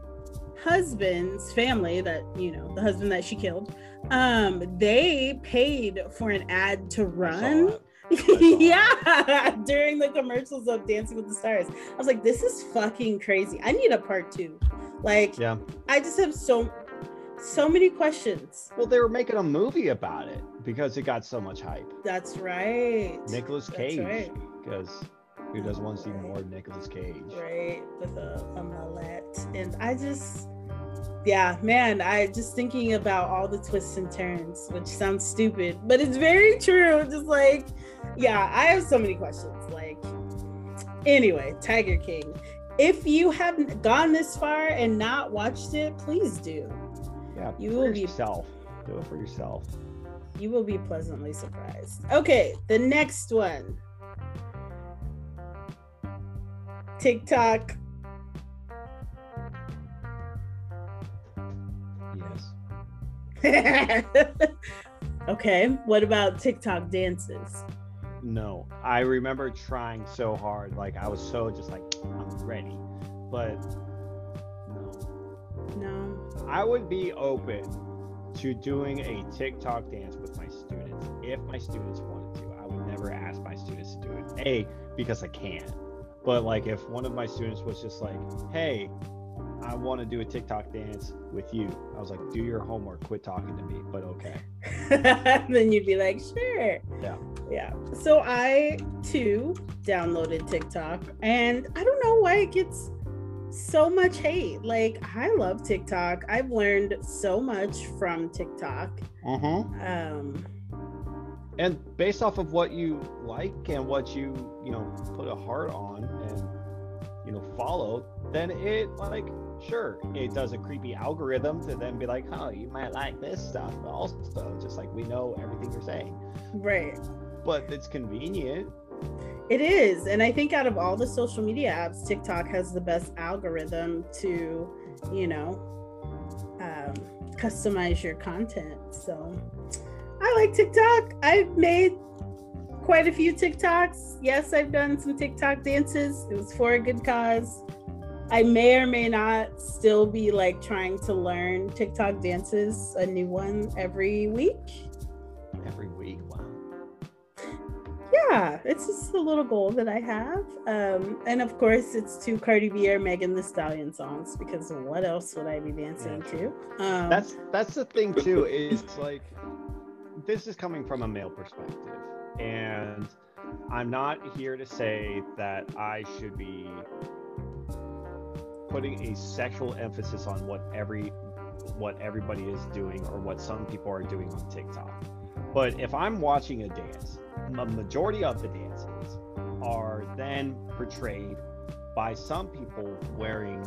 husband's family, that you know, the husband that she killed, they paid for an ad to run during the commercials of Dancing with the Stars. I was like, this is fucking crazy. I need a part two. Like, yeah, I just have so many questions. Well, they were making a movie about it because it got so much hype. That's right. Nicolas Cage, because who doesn't want to see more Nicolas Cage? Right, with a mallet. And I just, yeah, man, I just thinking about all the twists and turns, which sounds stupid, but it's very true. Just like, yeah, I have so many questions. Like, anyway, Tiger King. If you haven't gone this far and not watched it, please do. Yeah, you will be yourself. Do it for yourself. You will be pleasantly surprised. Okay, the next one. TikTok. Yes. Okay, what about TikTok dances? No, I remember trying so hard. Like, I was so just like, I'm ready. But no. I would be open to doing a TikTok dance with my students if my students wanted to. I would never ask my students to do it. A, because I can't. But like, if one of my students was just like, hey, I want to do a TikTok dance with you, I was like, do your homework, quit talking to me, but okay. Then you'd be like, sure. Yeah. So I too downloaded TikTok, and I don't know why it gets so much hate. Like, I love TikTok. I've learned so much from TikTok. And based off of what you like and what you know, put a heart on and, you know, follow, then it, like, sure, it does a creepy algorithm to then be like, oh, you might like this stuff, but also just like, we know everything you're saying. Right. But it's convenient. It is. And I think out of all the social media apps, TikTok has the best algorithm to, you know, customize your content. So I like TikTok. I've made quite a few TikToks. Yes, I've done some TikTok dances. It was for a good cause. I may or may not still be like trying to learn TikTok dances, a new one every week. Every week, wow. Yeah, it's just a little goal that I have. And of course, it's to Cardi B or Megan Thee Stallion songs, because what else would I be dancing to? That's the thing too, is like, this is coming from a male perspective, and I'm not here to say that I should be putting a sexual emphasis on what everybody is doing or what some people are doing on TikTok. But if I'm watching a dance, a majority of the dances are then portrayed by some people wearing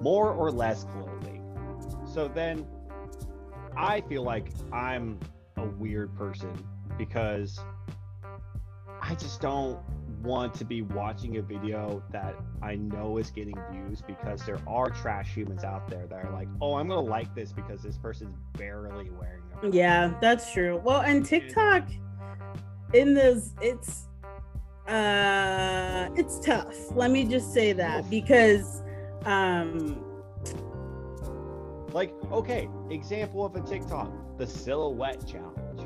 more or less clothing. So then I feel like I'm a weird person, because I just don't want to be watching a video that I know is getting views, because there are trash humans out there that are like, oh, I'm gonna like this because this person's barely wearing it. Yeah, that's true. Well, and TikTok in this, it's tough, let me just say that, because like, okay, example of a TikTok, the silhouette challenge.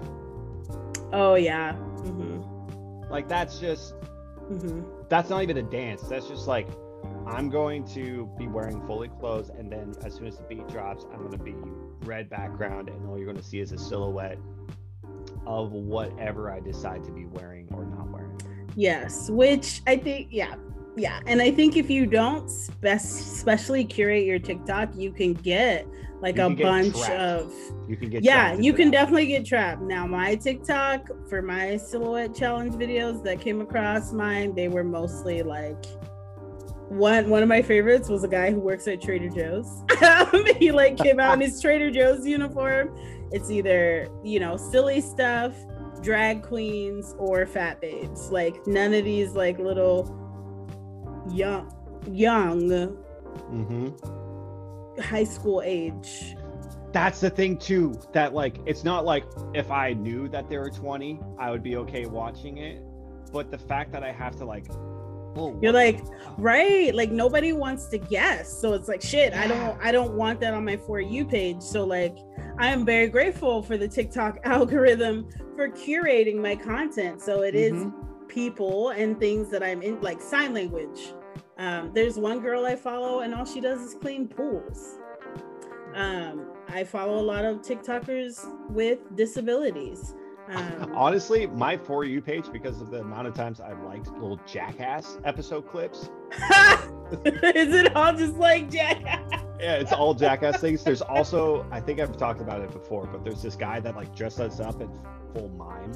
Oh yeah. Like, that's just, that's not even a dance. That's just like, I'm going to be wearing fully clothes, and then as soon as the beat drops, I'm going to be red background, and all you're going to see is a silhouette of whatever I decide to be wearing or not wearing. Yes, which I think, yeah. And I think if you don't especially curate your TikTok, you can get like a bunch of... You can get trapped. Yeah, you can definitely get trapped. Now, my TikTok, for my silhouette challenge videos that came across mine, they were mostly like... One of my favorites was a guy who works at Trader Joe's. He like came out in his Trader Joe's uniform. It's either, you know, silly stuff, drag queens, or fat babes. Like none of these like little young high school age. That's the thing too, that like, it's not like if I knew that they were 20, I would be okay watching it. But the fact that I have to like, you're like, right, like nobody wants to guess, so it's like shit. Yeah. I don't want that on my For You page. So like I am very grateful for the TikTok algorithm for curating my content, so it is people and things that I'm in, like sign language. There's one girl I follow and all she does is clean pools. I follow a lot of TikTokers with disabilities. Honestly, my For You page, because of the amount of times I've liked little Jackass episode clips. Is it all just like Jackass? Yeah, it's all Jackass things. There's also, I think I've talked about it before, but there's this guy that like dresses us up in full mime.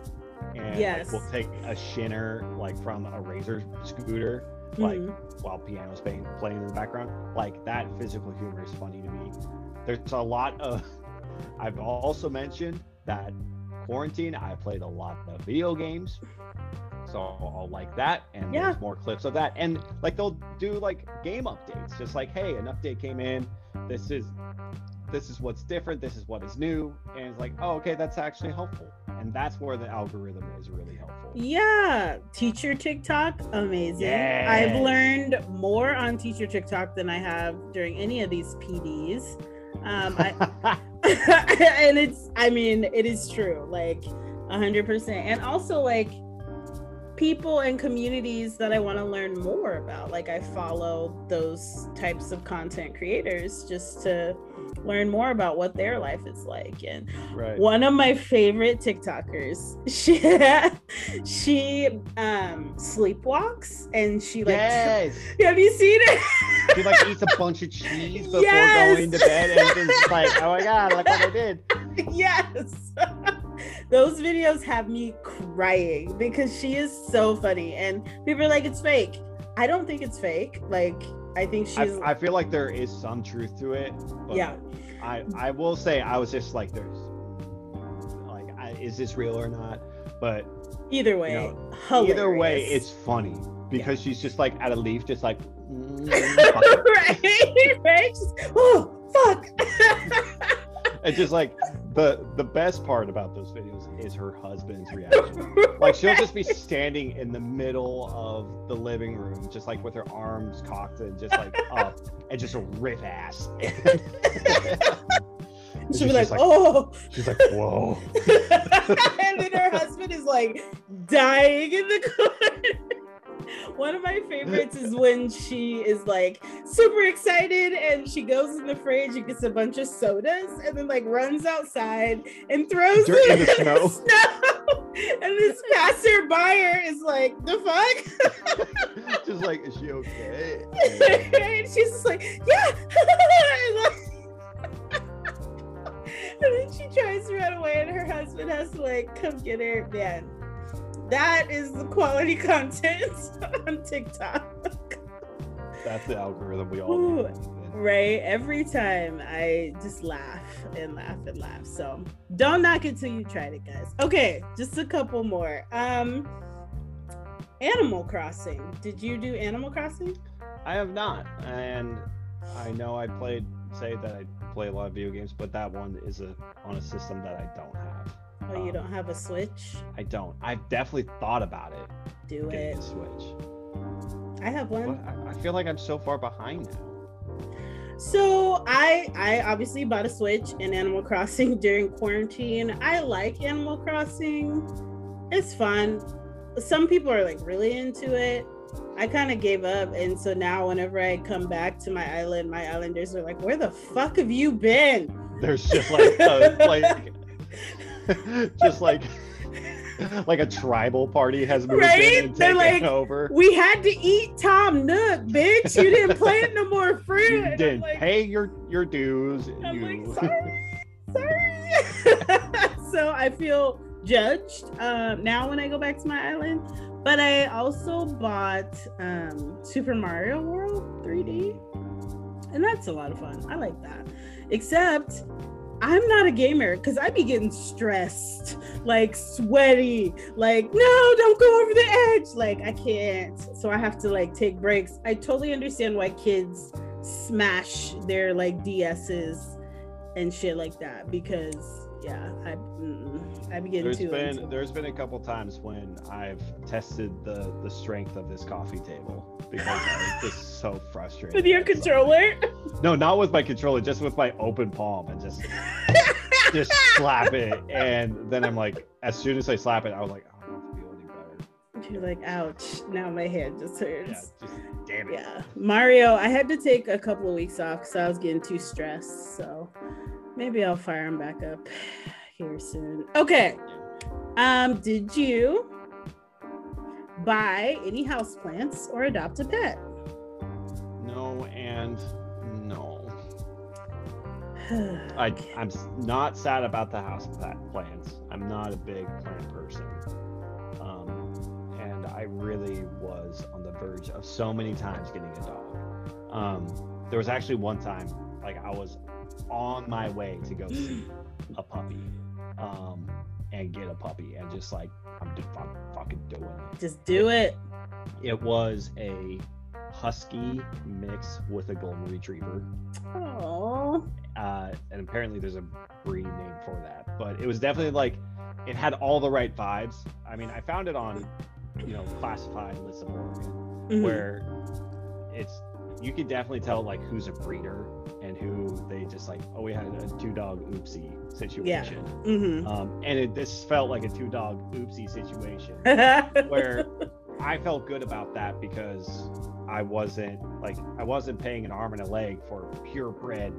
And yes. Like, we'll take a shinner like from a Razor scooter, like while piano's playing in the background. Like that physical humor is funny to me. There's a lot of, I've also mentioned that quarantine I played a lot of video games, so I'll like that, and there's more clips of that, and like they'll do like game updates, just like, hey, an update came in, this is what's different, this is what is new, and it's like, oh, okay, that's actually helpful. And that's where the algorithm is really helpful. Yeah, teacher TikTok, amazing. Yes. I've learned more on teacher TikTok than I have during any of these PDs. And it's, I mean, it is true, like 100%. And also like people and communities that I want to learn more about. Like I follow those types of content creators just to learn more about what their life is like. And one of my favorite TikTokers, she sleepwalks, and she like, have you seen it? She like eats a bunch of cheese before going to bed, and it's like, oh my God, look what I did. Yes. Those videos have me crying because she is so funny, and people are like, it's fake. I don't think it's fake. Like, I think she's... I feel like there is some truth to it. But yeah. I will say, I was just like, there's... Like, is this real or not? But... Either way, hilarious. Either way, it's funny. Because she's just like, at a leaf, just like... Right? Just, oh, fuck! It's just like... The best part about those videos is her husband's reaction. Like she'll just be standing in the middle of the living room, just like with her arms cocked and just like up, and just a rip ass. She'll be like, oh. She's like, whoa. And then her husband is like dying in the corner. One of my favorites is when she is like super excited and she goes in the fridge and gets a bunch of sodas and then like runs outside and throws dirt in the snow. And this passerby is like, the fuck? Just like, is she okay? And she's just like, yeah. And then she tries to run away and her husband has to like come get her. Man. That is the quality content on TikTok. That's the algorithm we all need. Right? Every time I just laugh and laugh and laugh. So don't knock it till you tried it, guys. Okay, just a couple more. Animal Crossing. Did you do Animal Crossing? I have not. And I know I play a lot of video games, but that one is on a system that I don't have. Oh, you don't have a Switch? I don't. I've definitely thought about it. Do it. A Switch. I have one. I feel like I'm so far behind now. So I obviously bought a Switch and Animal Crossing during quarantine. I like Animal Crossing. It's fun. Some people are like really into it. I kind of gave up, and so now whenever I come back to my island, my islanders are like, where the fuck have you been? There's just like just like a tribal party has moved in and taken over. We had to eat Tom Nook, bitch. You didn't plant no more fruit. You didn't pay your dues. I'm like, sorry. So I feel judged now when I go back to my island. But I also bought Super Mario World 3D, and that's a lot of fun. I like that. Except I'm not a gamer, because I'd be getting stressed, like sweaty, like, no, don't go over the edge. Like, I can't. So I have to like take breaks. I totally understand why kids smash their like DSs and shit like that, because yeah, I begin to. There's been a couple times when I've tested the strength of this coffee table because I was just so frustrated. With your controller? No, not with my controller, just with my open palm and just slap it. And then I'm like, as soon as I slap it, I was like, I don't have to feel any better. You're like, ouch, now my hand just hurts. Yeah, just damn it. Yeah. Mario, I had to take a couple of weeks off because I was getting too stressed, so. Maybe I'll fire him back up here soon. Okay. Did you buy any houseplants or adopt a pet? No and no. I'm not sad about the houseplants. I'm not a big plant person. And I really was on the verge of so many times getting a dog. There was actually one time, like I was on my way to go see a puppy and get a puppy and just like I'm fucking doing it. Just do it. It was a husky mix with a golden retriever. Oh. And apparently there's a breed name for that, but it was definitely like it had all the right vibes. I mean, I found it on classified lists of Oregon, where it's you could definitely tell like who's a breeder and who they just like, oh, we had a two-dog oopsie situation. Yeah. And this felt like a two-dog oopsie situation where I felt good about that because I wasn't paying an arm and a leg for purebred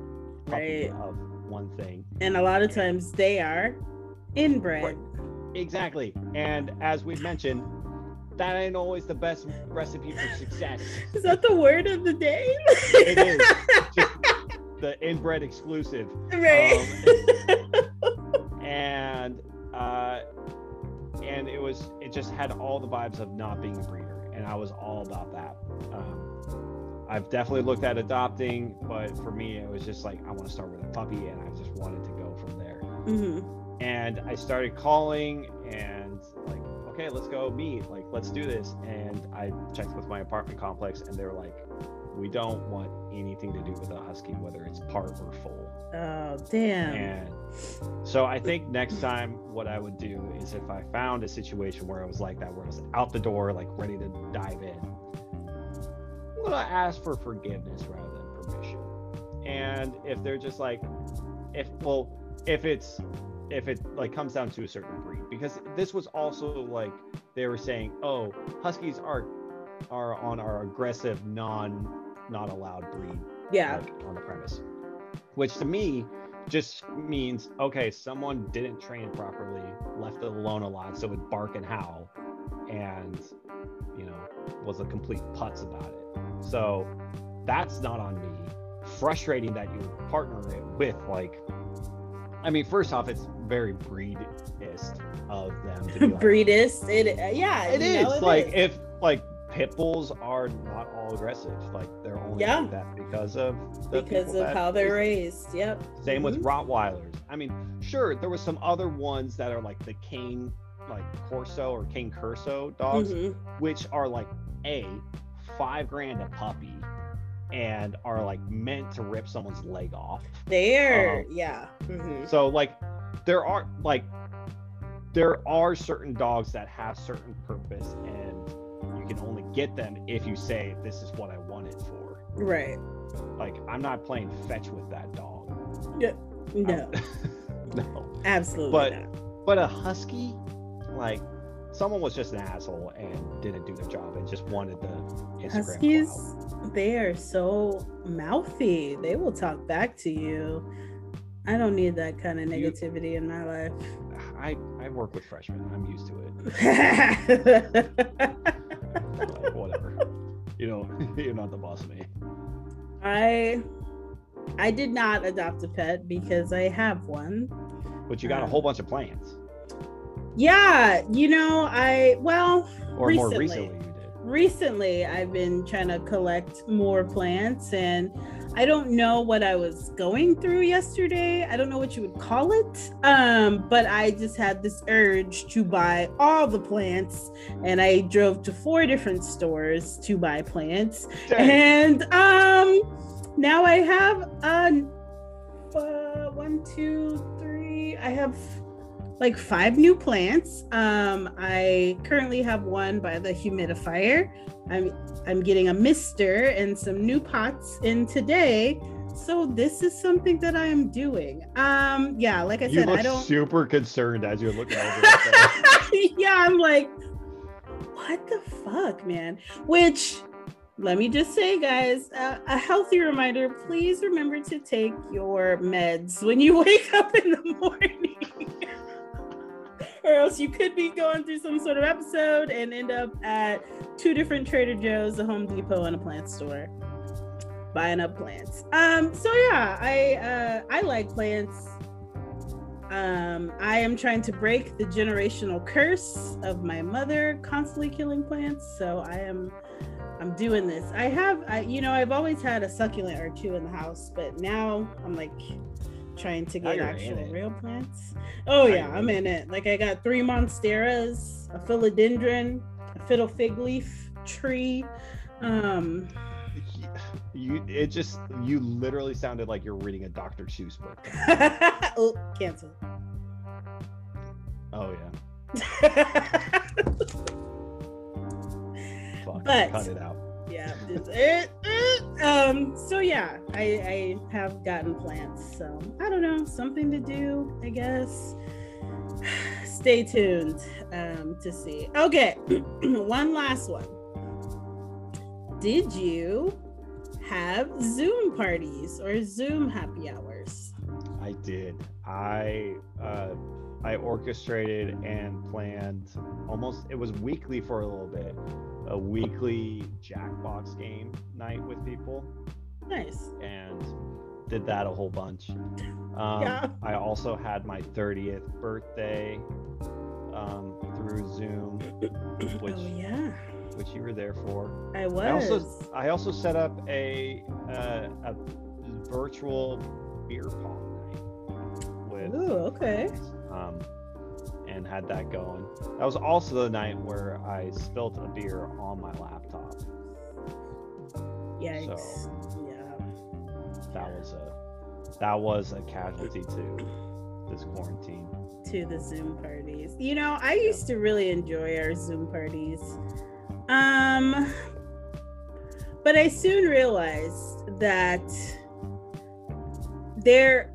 puppy of one thing. And a lot of times they are inbred. Right. Exactly. And as we've mentioned, that ain't always the best recipe for success. Is that the word of the day? It is. Just the inbred exclusive. Right. And it just had all the vibes of not being a breeder, and I was all about that. I've definitely looked at adopting, but for me, it was just like, I want to start with a puppy, and I just wanted to go from there. And I started calling and like, okay, let's go meet, like, let's do this. And I checked with my apartment complex and they were like, we don't want anything to do with a husky, whether it's part or full. Oh, damn. And so I think next time what I would do is if I found a situation where I was like that, where I was out the door, like ready to dive in, I'm gonna ask for forgiveness rather than permission. And if they're just like, if it like comes down to a certain breed, because this was also like they were saying, oh, huskies are on our aggressive not allowed breed, yeah, like, on the premise, which to me just means, okay, someone didn't train it properly, left it alone a lot so it would bark and howl, and was a complete putz about it. So that's not on me. Frustrating that you would partner it with like, I mean, first off, it's very breedist of them to be like, breedist. If like pit bulls are not all aggressive, like they're only like that because of how they're raised. Yep. Same with Rottweilers. I mean, sure, there was some other ones that are like the Cane, like Corso or Cane Curso dogs, which are like $5,000 a puppy and are like meant to rip someone's leg off. So like there are certain dogs that have certain purpose, and you can only get them if you say this is what I want it for. Right. Like I'm not playing fetch with that dog. Yeah. No. No. Absolutely. But not. But a husky, like someone was just an asshole and didn't do their job and just wanted the Instagram Huskies, clout. They are so mouthy. They will talk back to you. I don't need that kind of negativity in my life. I work with freshmen. I'm used to it. Like, whatever. You know, you're not the boss of me. I did not adopt a pet because I have one. But you got a whole bunch of plants. Yeah, you know, more recently you did. Recently, I've been trying to collect more plants, and I don't know what I was going through yesterday. I don't know what you would call it, but I just had this urge to buy all the plants, and I drove to 4 different stores to buy plants. Dang. And now I have 1, 2, 3. I have like 5 new plants. I currently have one by the humidifier. I'm getting a mister and some new pots in today. So this is something that I am doing. Yeah, like I said, I don't. You look super concerned as you're looking over. Yeah, I'm like, what the fuck, man? Which, let me just say, guys, a healthy reminder, please remember to take your meds when you wake up in the morning. Or else you could be going through some sort of episode and end up at 2 different Trader Joe's, a Home Depot, and a plant store, buying up plants. So yeah, I like plants. I am trying to break the generational curse of my mother constantly killing plants. So I'm doing this. I've always had a succulent or 2 in the house, but now I'm like, trying to get actual real plants. Oh yeah, I'm in it. Like I got 3 monsteras, a philodendron, a fiddle fig leaf tree. You literally sounded like you're reading a Dr. Seuss book. Oh, cancel. Oh yeah. Fuck, but cut it out. Yeah, just, so yeah, I have gotten plants, so I don't know, something to do, I guess. Stay tuned to see. Okay, one last one. Did you have Zoom parties or Zoom happy hours? I did. I orchestrated and planned it was weekly for a little bit, a weekly Jackbox game night with people. Nice. And did that a whole bunch. Yeah. I also had my 30th birthday through Zoom, which which you were there for. I was. I also set up a virtual beer pong night with. Ooh, okay. And had that going. That was also the night where I spilled a beer on my laptop. Yikes. So, yeah. That was a casualty to this quarantine. To the Zoom parties. You know, I used to really enjoy our Zoom parties. But I soon realized that there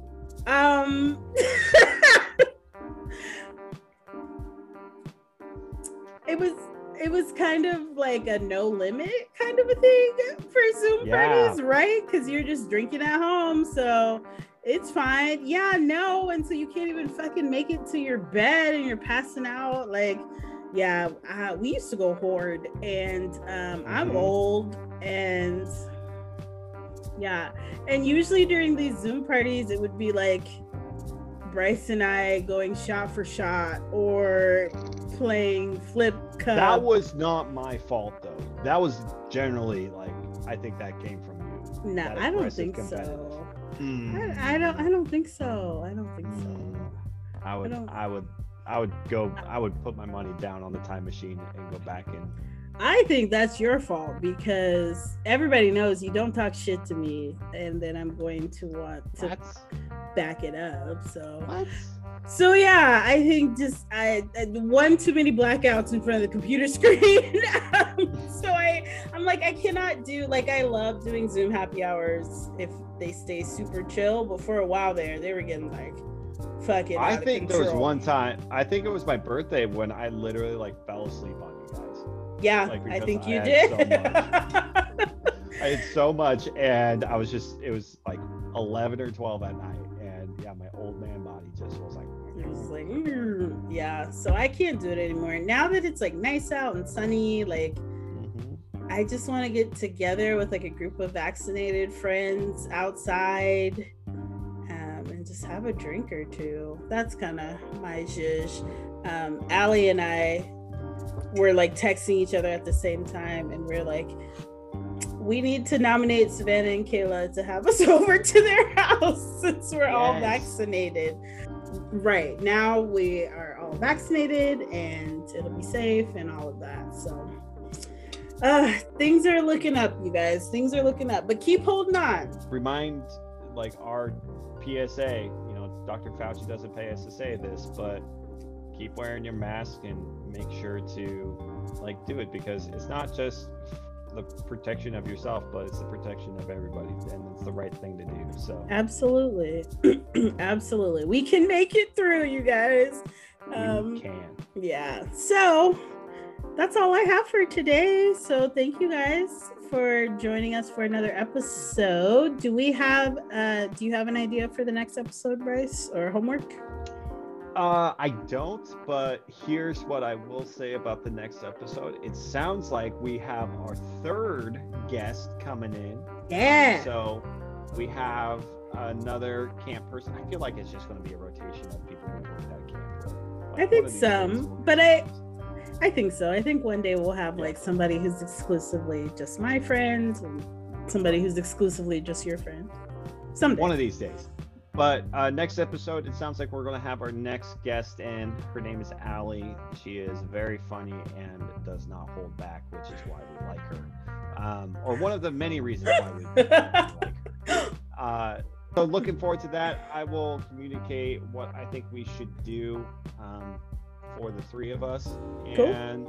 It was kind of like a no limit kind of a thing for Zoom parties, right? Because you're just drinking at home, so it's fine. Yeah, no, and so you can't even fucking make it to your bed and you're passing out. Like, yeah, we used to go horde, and I'm old, and yeah. And usually during these Zoom parties, it would be like Bryce and I going shot for shot or playing flip cup. That was not my fault though. That was generally like, I think that came from you. No, I don't think so. I don't think so. I would put my money down on the time machine and go back in. I think that's your fault because everybody knows you don't talk shit to me, and then I'm going to want to back it up. So, so yeah, I think just I one too many blackouts in front of the computer screen. So I'm like, I cannot do, like, I love doing Zoom happy hours if they stay super chill. But for a while there, they were getting like fucking out of control. There was one time, I think it was my birthday, when I literally like fell asleep on you guys. Yeah, like, I think you did. I had so much, and I was just, it was like 11 or 12 at night, and yeah, my old man body just was like, yeah, so I can't do it anymore. Now that it's like nice out and sunny, like I just want to get together with like a group of vaccinated friends outside and just have a drink or two. That's kind of my zhuzh. Allie and I were like texting each other at the same time, and we're like, we need to nominate Savannah and Kayla to have us over to their house since we're all vaccinated. Right now we are all vaccinated and it'll be safe and all of that. So things are looking up, you guys. Things are looking up, but keep holding on. Remind like our PSA, you know, Dr. Fauci doesn't pay us to say this, but keep wearing your mask and make sure to like do it, because it's not just the protection of yourself, but it's the protection of everybody, and it's the right thing to do. So absolutely. Absolutely, we can make it through, you guys. We can. Yeah, so that's all I have for today. So thank you guys for joining us for another episode. Do we have do you have an idea for the next episode, Bryce, or homework? I don't, but here's what I will say about the next episode. It sounds like we have our third guest coming in. Yeah. So we have another camp person. I feel like it's just going to be a rotation of people who work at camp. Like, I think some, but I think so. I think one day we'll have like somebody who's exclusively just my friend, and somebody who's exclusively just your friend. Someday. One of these days. But next episode, it sounds like we're going to have our next guest in. Her name is Allie. She is very funny and does not hold back, which is why we like her. Or one of the many reasons why we like her. So looking forward to that. I will communicate what I think we should do for the three of us. Cool. And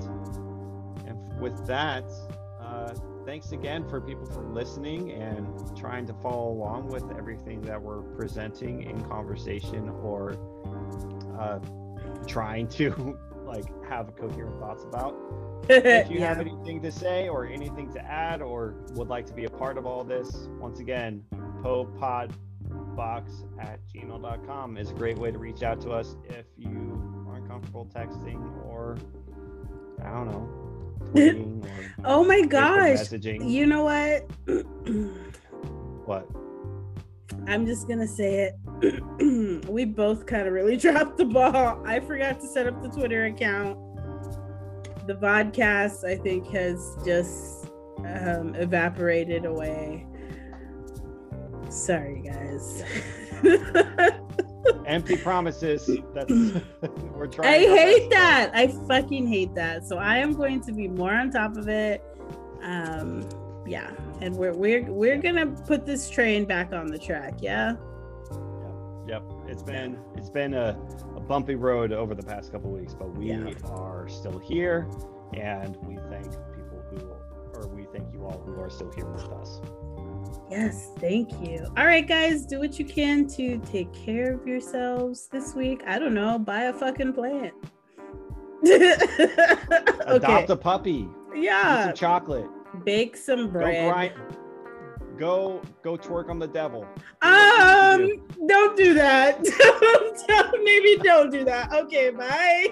with that... thanks again for people for listening and trying to follow along with everything that we're presenting in conversation, or trying to like have coherent thoughts about. If you have anything to say or anything to add, or would like to be a part of all this, once again, popodbox@gmail.com is a great way to reach out to us if you aren't comfortable texting, or I don't know, oh my gosh, messaging. You know what? What? I'm just gonna say it. We both kind of really dropped the ball. I forgot to set up the Twitter account. The vodcast, I think, has just evaporated away. Sorry, guys. Empty promises. That's we're trying. I hate that. I fucking hate that. So I am going to be more on top of it. Yeah, and we're gonna put this train back on the track. Yeah. Yep. It's been a bumpy road over the past couple of weeks, but we are still here, and we thank people we thank you all who are still here with us. Yes, thank you. All right, guys, do what you can to take care of yourselves this week. I don't know, buy a fucking plant. Adopt a puppy. Yeah. Eat some chocolate. Bake some bread. Go grind. Go twerk on the devil. Don't do that. Maybe don't do that. Okay, bye.